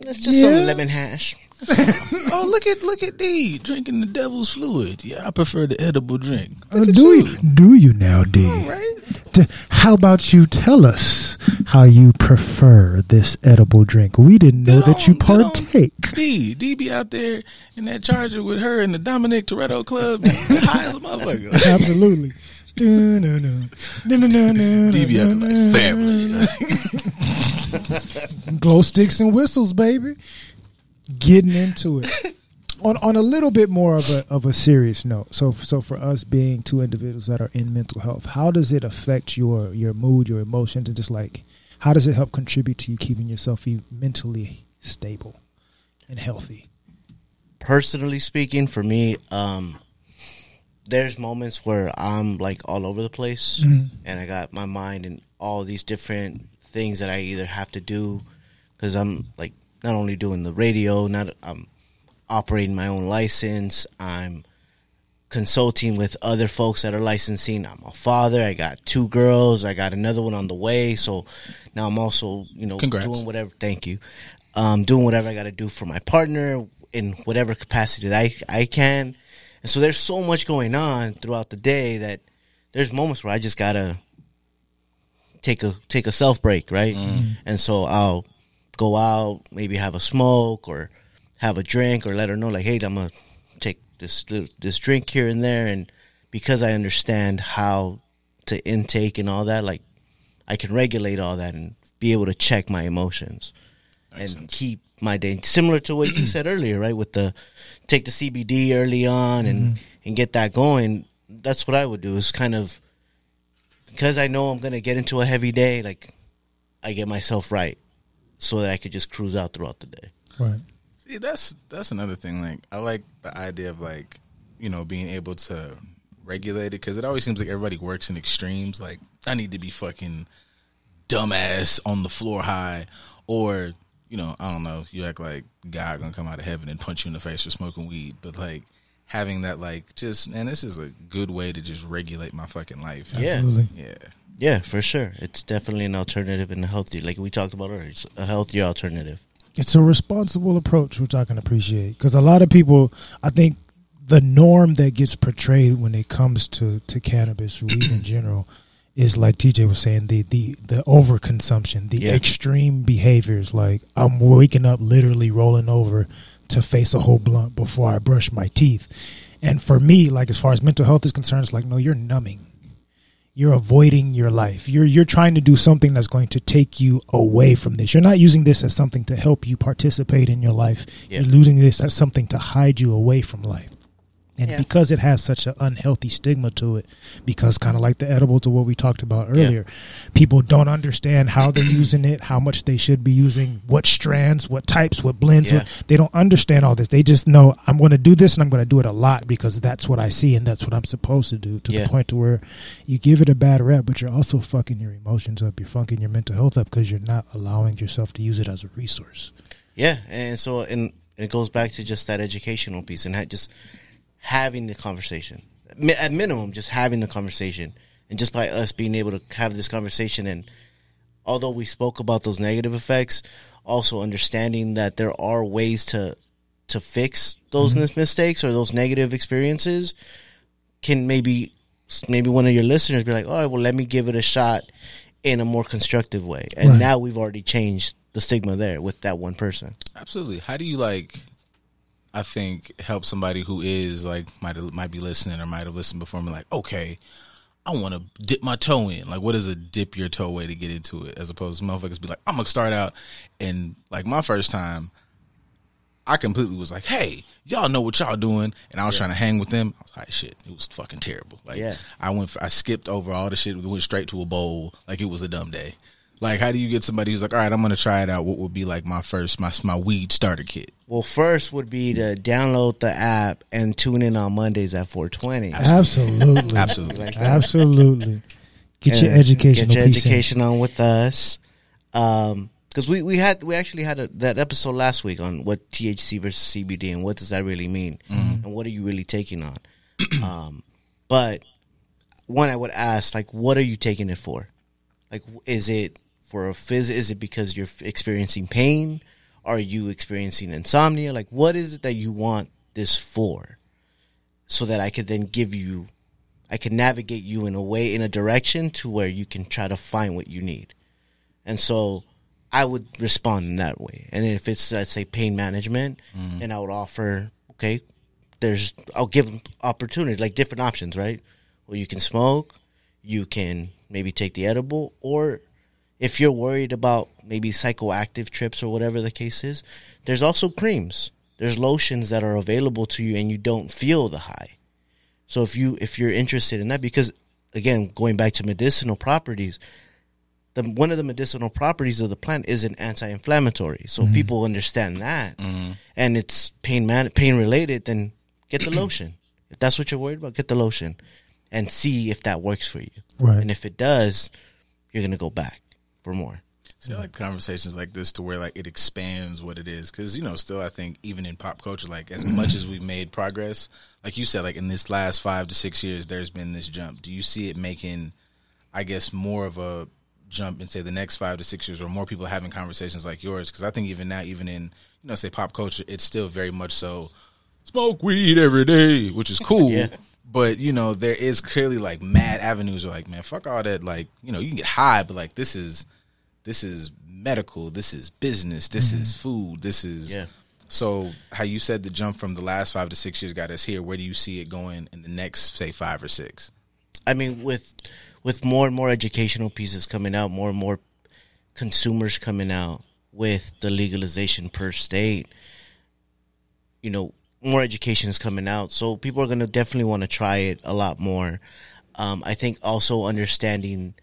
It's just yeah. some lemon hash. Oh, look at look at D drinking the devil's fluid. Yeah, I prefer the edible drink. Uh, do you. you do you now, D? All right. D- how about you tell us how you prefer this edible drink? We didn't know good that on, you partake. D D be out there in that charger with her in the Dominic Toretto Club, high as a motherfucker. Absolutely. No no no no no no. D be out there like family. Glow sticks and whistles, baby. Getting into it on on a little bit more of a of a serious note. So so for us being two individuals that are in mental health, how does it affect your your mood, your emotions, and just like how does it help contribute to you keeping yourself mentally stable and healthy? Personally speaking, for me, um, there's moments where I'm like all over the place, mm-hmm. and I got my mind in all these different things that I either have to do because I'm like. Not only doing the radio, not I'm operating my own license. I'm consulting with other folks that are licensing. I'm a father. I got two girls. I got another one on the way. So now I'm also, you know, Congrats. doing whatever. Thank you. Um, doing whatever I got to do for my partner in whatever capacity that I I can. And so there's so much going on throughout the day that there's moments where I just gotta take a take a self break, right? Mm. And so I'll. Go out, maybe have a smoke or have a drink or let her know like, hey, I'm going to take this this drink here and there. And because I understand how to intake and all that, like I can regulate all that and be able to check my emotions Makes and sense. keep my day. Similar to what you said earlier, right, with the take the C B D early on and, mm-hmm. and get that going. That's what I would do is kind of because I know I'm going to get into a heavy day, like I get myself right. So that I could just cruise out throughout the day. Right. See, that's that's another thing. Like, I like the idea of like, you know, being able to regulate it because it always seems like everybody works in extremes. Like, I need to be fucking dumbass on the floor high, or you know, I don't know. You act like God gonna come out of heaven and punch you in the face for smoking weed, but like having that, like, just man, this is a good way to just regulate my fucking life. Yeah. Absolutely. Yeah. Yeah, for sure. It's definitely an alternative and a healthy, like we talked about earlier, it's a healthier alternative. It's a responsible approach, which I can appreciate. Because a lot of people, I think the norm that gets portrayed when it comes to, to cannabis, weed in general, is like T J was saying, the, the, the overconsumption, the yeah. extreme behaviors. Like I'm waking up literally rolling over to face a whole blunt before I brush my teeth. And for me, like as far as mental health is concerned, it's like, no, you're numbing. you're avoiding your life. You're you're trying to do something that's going to take you away from this. You're not using this as something to help you participate in your life. Yeah. You're using this as something to hide you away from life. And yeah. because it has such an unhealthy stigma to it, because kind of like the edible to what we talked about earlier, yeah. people don't understand how they're using it, how much they should be using, what strands, what types, what blends. Yeah. What, they don't understand all this. They just know I'm going to do this and I'm going to do it a lot because that's what I see and that's what I'm supposed to do, to yeah. the point to where you give it a bad rep, but you're also fucking your emotions up. You're fucking your mental health up because you're not allowing yourself to use it as a resource. Yeah. And so and it goes back to just that educational piece and that just... having the conversation, at minimum, just having the conversation, and just by us being able to have this conversation, and although we spoke about those negative effects, also understanding that there are ways to to fix those mm-hmm. mistakes or those negative experiences, can maybe maybe one of your listeners be like, all right, well, let me give it a shot in a more constructive way, and right. now we've already changed the stigma there with that one person. Absolutely. How do you like? I think help somebody who is like might might be listening or might have listened before and be like, okay, I want to dip my toe in. Like, what is a dip your toe way to get into it? As opposed to motherfuckers be like, I'm gonna start out and like my first time, I completely was like, hey, y'all know what y'all doing, and I was yeah. trying to hang with them. I was like, shit, it was fucking terrible. Like, yeah. I went, for, I skipped over all the shit, went straight to a bowl. Like it was a dumb day. Like, how do you get somebody who's like, all right, I'm going to try it out. What would be like my first, my my weed starter kit? Well, first would be to download the app and tune in on Mondays at four twenty. Absolutely. Absolutely. Like absolutely. Get and your education. Get your education on with us. Um, because we, we had, we actually had a, that episode last week on what T H C versus C B D and what does that really mean? Mm-hmm. And what are you really taking on? um, but one, I would ask, like, what are you taking it for? Like, is it, for a phys, is it because you're experiencing pain? Are you experiencing insomnia? Like, what is it that you want this for? So that I could then give you, I can navigate you in a way, in a direction to where you can try to find what you need. And so I would respond in that way. And if it's, let's say, pain management, mm-hmm. then I would offer, okay, there's, I'll give them opportunities, like different options, right? Well, you can smoke, you can maybe take the edible, or if you're worried about maybe psychoactive trips or whatever the case is, there's also creams. There's lotions that are available to you and you don't feel the high. So if, you, if you're interested in that, because, again, going back to medicinal properties, the, one of the medicinal properties of the plant is an anti-inflammatory. So mm-hmm. people understand that mm-hmm. and it's pain man, pain related, then get the lotion. If that's what you're worried about, get the lotion and see if that works for you. Right. And if it does, you're going to go back for more. So I like conversations like this to where like it expands what it is, because you know still I think even in pop culture, like as much as we've made progress, like you said, like in this last five to six years there's been this jump. Do you see it making, I guess, more of a jump in say the next five to six years or more people having conversations like yours? Because I think even now, even in, you know, say pop culture, it's still very much so smoke weed every day, which is cool. yeah. But, you know, there is clearly, like, mad avenues where, like, man, fuck all that. Like, you know, you can get high, but, like, this is this is medical. This is business. This mm-hmm. is food. This is. Yeah. So how you said the jump from the last five to six years got us here. Where do you see it going in the next, say, five or six? I mean, with with more and more educational pieces coming out, more and more consumers coming out with the legalization per state, you know, more education is coming out, so people are going to definitely want to try it a lot more. Um, I think also understanding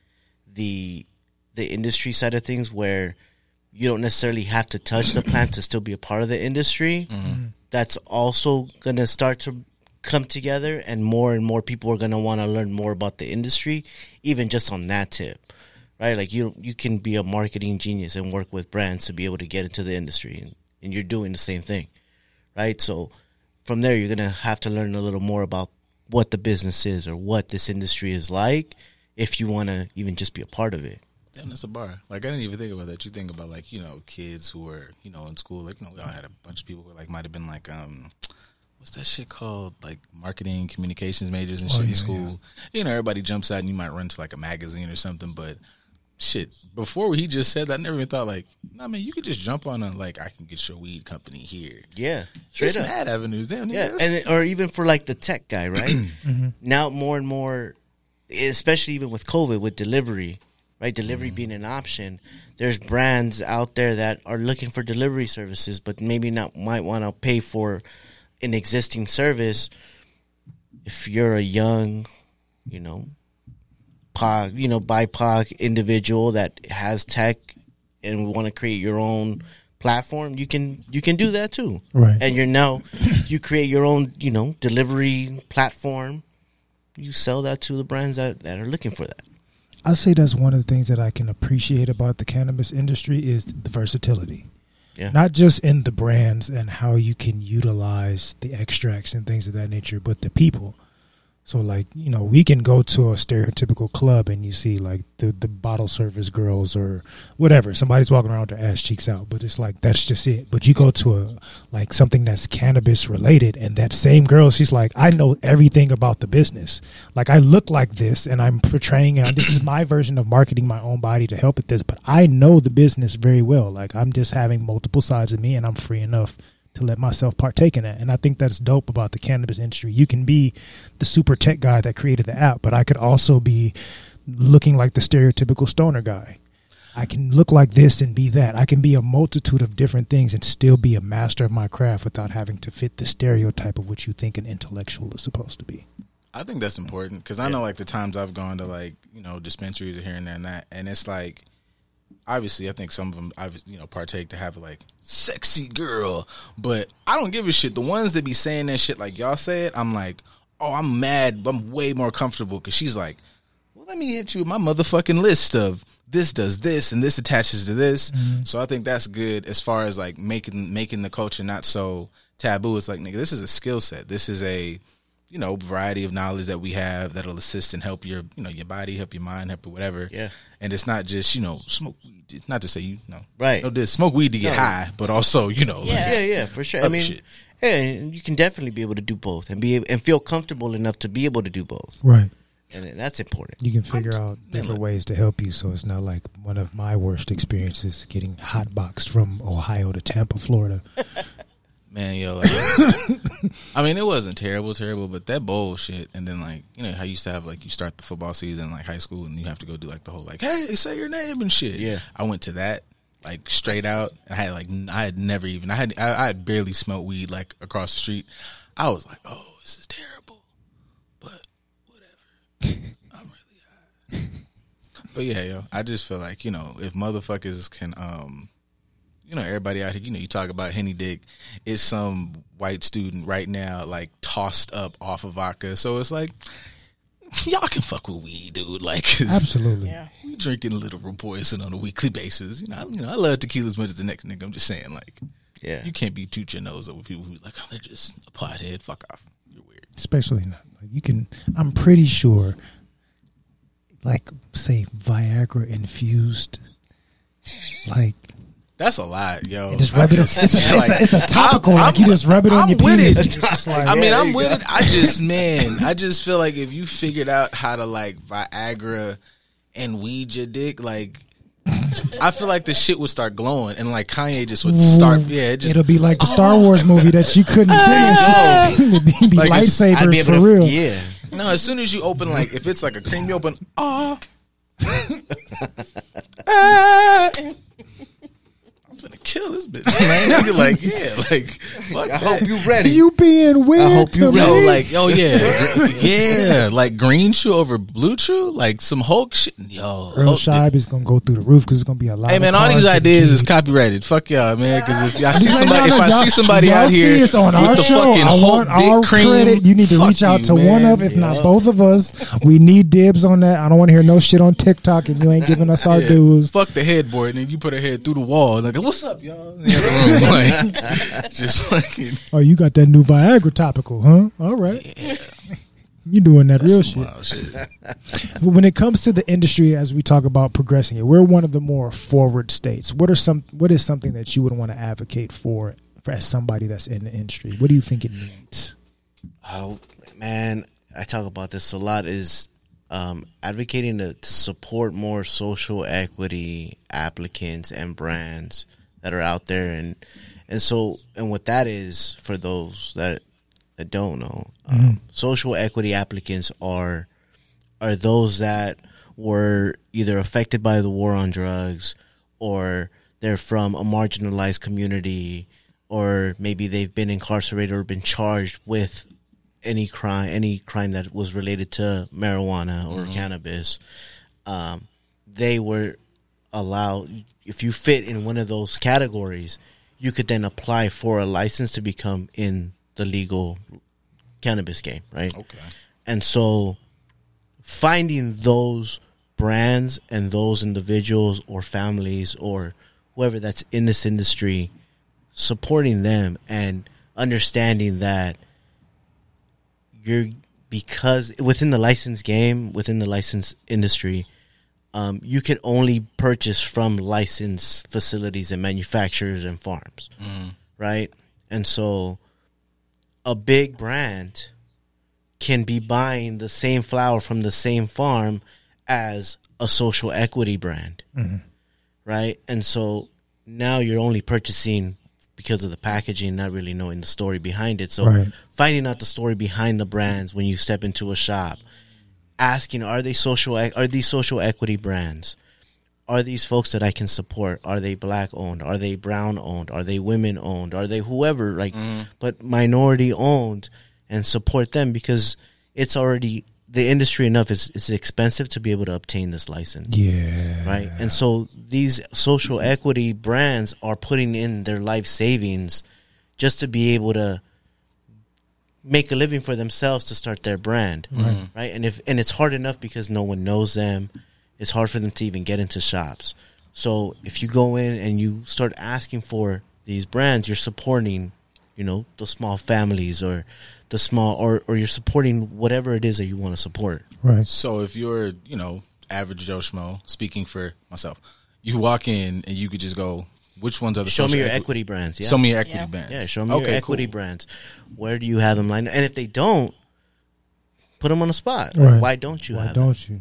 the the industry side of things, where you don't necessarily have to touch the plant to still be a part of the industry. Mm-hmm. That's also going to start to come together, and more and more people are going to want to learn more about the industry, even just on that tip, right? Like you, you can be a marketing genius and work with brands to be able to get into the industry, and, and you're doing the same thing, right? So from there, you're going to have to learn a little more about what the business is or what this industry is like if you want to even just be a part of it. Damn, that's a bar. Like, I didn't even think about that. You think about, like, you know, kids who were, you know, in school. Like, you know, we all had a bunch of people who, like, might have been, like, um, what's that shit called? Like, marketing, communications majors and shit oh, yeah, in school. Yeah. You know, everybody jumps out and you might run to, like, a magazine or something. But, shit, before he just said that, I never even thought, like, nah, man, you could just jump on a, like, I can get your weed company here. Yeah. Straight up. It's mad avenues. Damn, yeah. yeah. And, or even for, like, the tech guy, right? mm-hmm. Now more and more especially even with COVID, with delivery, right? Delivery mm-hmm. being an option. There's brands out there that are looking for delivery services, but maybe not might want to pay for an existing service. If you're a young, you know, P O C, you know, B I P O C individual that has tech and want to create your own platform, you can you can do that too, right? And you're now you create your own, you know, delivery platform. You sell that to the brands that, that are looking for that. I say that's one of the things that I can appreciate about the cannabis industry is the versatility. Yeah. Not just in the brands and how you can utilize the extracts and things of that nature, but the people. So, like, you know, we can go to a stereotypical club and you see, like, the, the bottle service girls or whatever. Somebody's walking around with their ass cheeks out, but it's like, that's just it. But you go to, a like, something that's cannabis-related, and that same girl, she's like, I know everything about the business. Like, I look like this, and I'm portraying it. This is my version of marketing my own body to help with this, but I know the business very well. Like, I'm just having multiple sides of me, and I'm free enough to let myself partake in that. And I think that's dope about the cannabis industry. You can be the super tech guy that created the app, but I could also be looking like the stereotypical stoner guy. I can look like this and be that. I can be a multitude of different things and still be a master of my craft without having to fit the stereotype of what you think an intellectual is supposed to be. I think that's important because I yeah. know, like, the times I've gone to, like, you know, dispensaries or here and there and that, and it's like, obviously, I think some of them, I you know, partake to have, like, sexy girl. But I don't give a shit. The ones that be saying that shit like y'all said, I'm like, oh, I'm mad, but I'm way more comfortable because she's like, well, let me hit you with my motherfucking list of this does this and this attaches to this. Mm-hmm. So I think that's good as far as, like, making making the culture not so taboo. It's like, nigga, this is a skill set. This is a, you know, variety of knowledge that we have that'll assist and help your, you know, your body, help your mind, help your whatever. Yeah. And it's not just, you know, smoke weed. Not to say, you know, right. No, this smoke weed to get no. high, but also, you know, yeah, like, yeah, yeah, for sure. I mean, shit. Yeah, you can definitely be able to do both and be able, and feel comfortable enough to be able to do both, right? And that's important. You can figure just, out different man, ways to help you, so it's not like one of my worst experiences getting hotboxed from Ohio to Tampa, Florida. Man, yo, like, I mean, it wasn't terrible, terrible, but that bowl shit, and then, like, you know, how you used to have, like, you start the football season, like, high school, and you have to go do, like, the whole, like, hey, say your name and shit. Yeah. I went to that, like, straight out, and I had, like, I had never even, I had, I, I had barely smelled weed, like, across the street. I was like, oh, this is terrible, but whatever. I'm really high. But, yeah, yo, I just feel like, you know, if motherfuckers can, um, you know, everybody out here, you know, you talk about Henny Dick. It's some white student right now, like, tossed up off of vodka. So it's like, y'all can fuck with weed, dude. Like, absolutely. Yeah. We drinking literal poison on a weekly basis. You know, I, you know, I love tequila as much as the next nigga. I'm just saying, like, yeah, you can't be toot your nose over people who, like, oh, they're just a pothead. Fuck off. You're weird. Especially not. Like, you can, I'm pretty sure, like, say, Viagra infused, like, that's a lot, yo. Just rub it on. It's, it's, like, a, it's a topical. I'm, like, you just rub it on I'm your penis. Just like, I mean, yeah, I'm with go. it. I just, man, I just feel like if you figured out how to, like, Viagra and weed your dick, like, I feel like the shit would start glowing, and, like, Kanye just would start. Yeah, it just, it'll be like the Star Wars movie that you couldn't finish. It'd be, be like lightsabers for to, real. Yeah. No, as soon as you open, like, if it's like a cream, you open. Ah. ah. Gonna kill this bitch, man. You're like, yeah, like, fuck I that. Hope you ready. You being weird. I hope you ready. Like, oh yeah, yeah, like green chew over blue chew, like some Hulk shit. Yo, Earl Shibe is gonna go through the roof because it's gonna be a lot. Hey man, all these ideas is copyrighted. Fuck y'all, man. Because if I see somebody, if I see somebody out here with the fucking Hulk dick cream, you need to reach out to one of, if not both of us. We need dibs on that. I don't want to hear no shit on TikTok if you ain't giving us our dues. Fuck the headboard, and then you put her head through the wall. Like, what's up, y'all? Like, just like, oh, you got that new Viagra topical, huh? All right, yeah. You doing that. That's real shit. Wild shit. When it comes to the industry, as we talk about progressing it, we're one of the more forward states. What are some? What is something that you would want to advocate for, for as somebody that's in the industry? What do you think it needs? Oh man, I talk about this a lot. Is um, advocating to, to support more social equity applicants and brands that are out there, and and so and what that is for those that, that don't know, um, mm. social equity applicants are are those that were either affected by the war on drugs, or they're from a marginalized community, or maybe they've been incarcerated or been charged with any crime, any crime that was related to marijuana or mm-hmm. cannabis. Um, they were allowed, if you fit in one of those categories, you could then apply for a license to become in the legal cannabis game, right? Okay. And so finding those brands and those individuals or families or whoever that's in this industry, supporting them and understanding that you're, because within the license game, within the license industry, Um, you can only purchase from licensed facilities and manufacturers and farms, mm. right? And so a big brand can be buying the same flower from the same farm as a social equity brand, mm-hmm. right? And so now you're only purchasing because of the packaging, not really knowing the story behind it. So right. finding out the story behind the brands when you step into a shop, asking, are they social? Are these social equity brands? Are these folks that I can support? Are they black owned? Are they brown owned? Are they women owned? Are they whoever? Like, mm. but minority owned, and support them, because it's already the industry enough. It's it's expensive to be able to obtain this license. Yeah, right. And so these social equity brands are putting in their life savings just to be able to make a living for themselves, to start their brand, mm-hmm. right? And if and it's hard enough because no one knows them. It's hard for them to even get into shops. So if you go in and you start asking for these brands, you're supporting, you know, the small families or the small, or, or you're supporting whatever it is that you want to support. Right. So if you're, you know, average Joe Schmo, speaking for myself, you walk in and you could just go, which ones are the show me your equi- equity brands? Yeah. Show me your equity yeah. brands. Yeah, show me okay, your equity cool. brands. Where do you have them lined up? And if they don't, put them on the spot. Right. Like, why don't you? Why have don't them? you?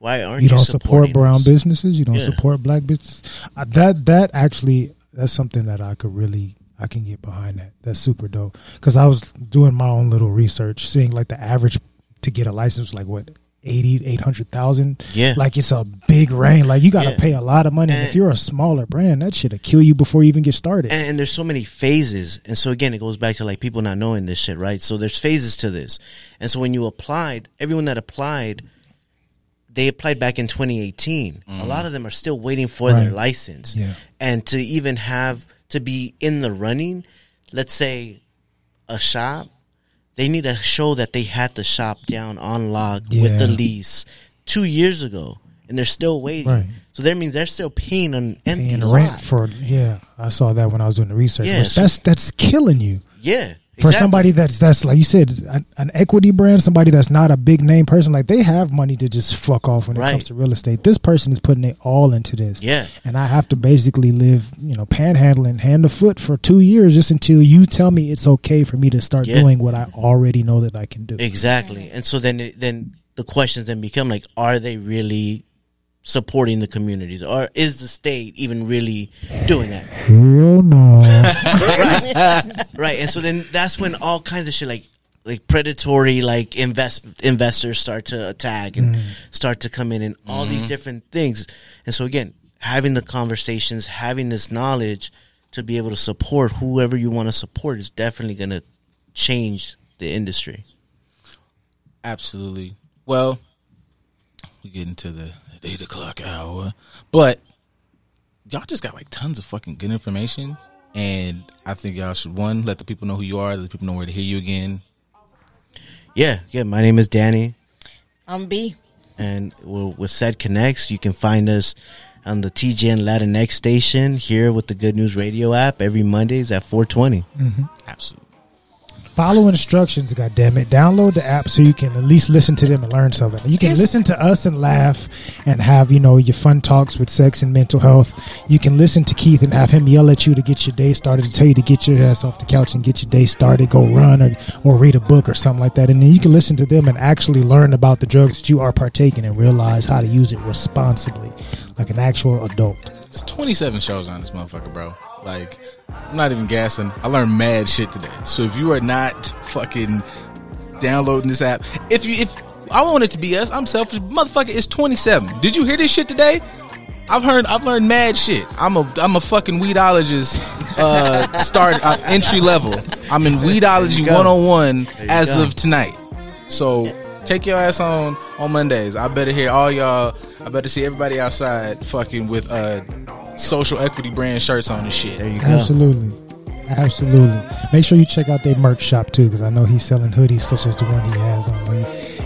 Why aren't you? You don't support brown those? businesses. You don't yeah. support black businesses. Uh, that that actually that's something that I could really I can get behind. That that's super dope. Because I was doing my own little research, seeing like the average to get a license, like what. Eighty, eight hundred thousand. Yeah, like it's a big range. Like you got to yeah. pay a lot of money. And if you're a smaller brand, that shit'll kill you before you even get started. And, and there's so many phases. And so again, it goes back to like people not knowing this shit, right? So there's phases to this. And so when you applied, everyone that applied, they applied back in twenty eighteen. Mm. A lot of them are still waiting for right. their license. Yeah. And to even have to be in the running, let's say a shop, they need to show that they had the shop down on lock yeah. with the lease two years ago, and they're still waiting. Right. So that means they're still paying an empty paying lot. Rent for yeah, I saw that when I was doing the research. Yeah, so that's that's killing you. Yeah, exactly. For somebody that's that's like you said, an, an equity brand, somebody that's not a big name person, like they have money to just fuck off when right. it comes to real estate. This person is putting it all into this. Yeah, and I have to basically live, you know, panhandling hand to foot for two years just until you tell me it's okay for me to start yeah. doing what I already know that I can do. Exactly, and so then it, then the questions then become like, are they really supporting the communities, or is the state even really doing that? Hell no. right. right. And so then that's when all kinds of shit like like predatory like invest investors start to attack and mm. start to come in, and all mm-hmm. these different things. And so again, having the conversations, having this knowledge to be able to support whoever you want to support is definitely going to change the industry. Absolutely. Well, we get into the eight o'clock hour, but y'all just got like tons of fucking good information, and I think y'all should, one, let the people know who you are, let the people know where to hear you again. Yeah, yeah. My name is Danny. I'm B, and we're with Set Connects. You can find us on the T G N Latinx station here with the Good News Radio app every Mondays at four twenty. Mm-hmm. Absolutely. Follow instructions, goddammit. Download the app so you can at least listen to them and learn something. You can listen to us and laugh and have, you know, your fun talks with sex and mental health. You can listen to Keith and have him yell at you to get your day started, to tell you to get your ass off the couch and get your day started, go run or, or read a book or something like that. And then you can listen to them and actually learn about the drugs that you are partaking and realize how to use it responsibly, like an actual adult. It's twenty-seven shows on this motherfucker, bro. Like, I'm not even gassing. I learned mad shit today. So if you are not fucking downloading this app, if you if I want it to be us. I'm selfish. Motherfucker, it's twenty-seven. Did you hear this shit today? I've heard. I've learned mad shit. I'm a. I'm a fucking weedologist. Uh, start uh, entry level. I'm in weedology one oh one as go. of tonight. So take your ass on on Mondays. I better hear all y'all. I better see everybody outside fucking with uh, social equity brand shirts on and shit. There you go. Absolutely. Absolutely. Make sure you check out their merch shop too, because I know he's selling hoodies such as the one he has on.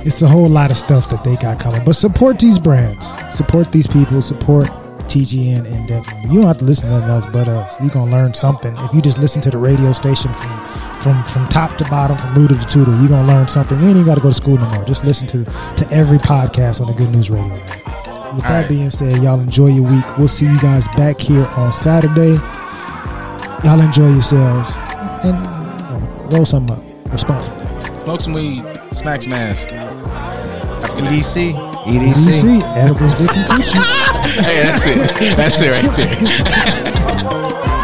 It's a whole lot of stuff that they got coming. But support these brands. Support these people. Support T G N and Devin. You don't have to listen to nothing else but us. You're going to learn something. If you just listen to the radio station from from, from top to bottom, from rooter to tooter, you're going to learn something. You ain't even got to go to school no more. Just listen to, to every podcast on the Good News Radio. With that right. being said, y'all enjoy your week. We'll see you guys back here on Saturday. Y'all enjoy yourselves and you know, roll something up responsibly. Smoke some weed, smack some ass. E D C, E D C, E D C. Edibles, Dick and Coochie. Hey, that's it. That's it right there.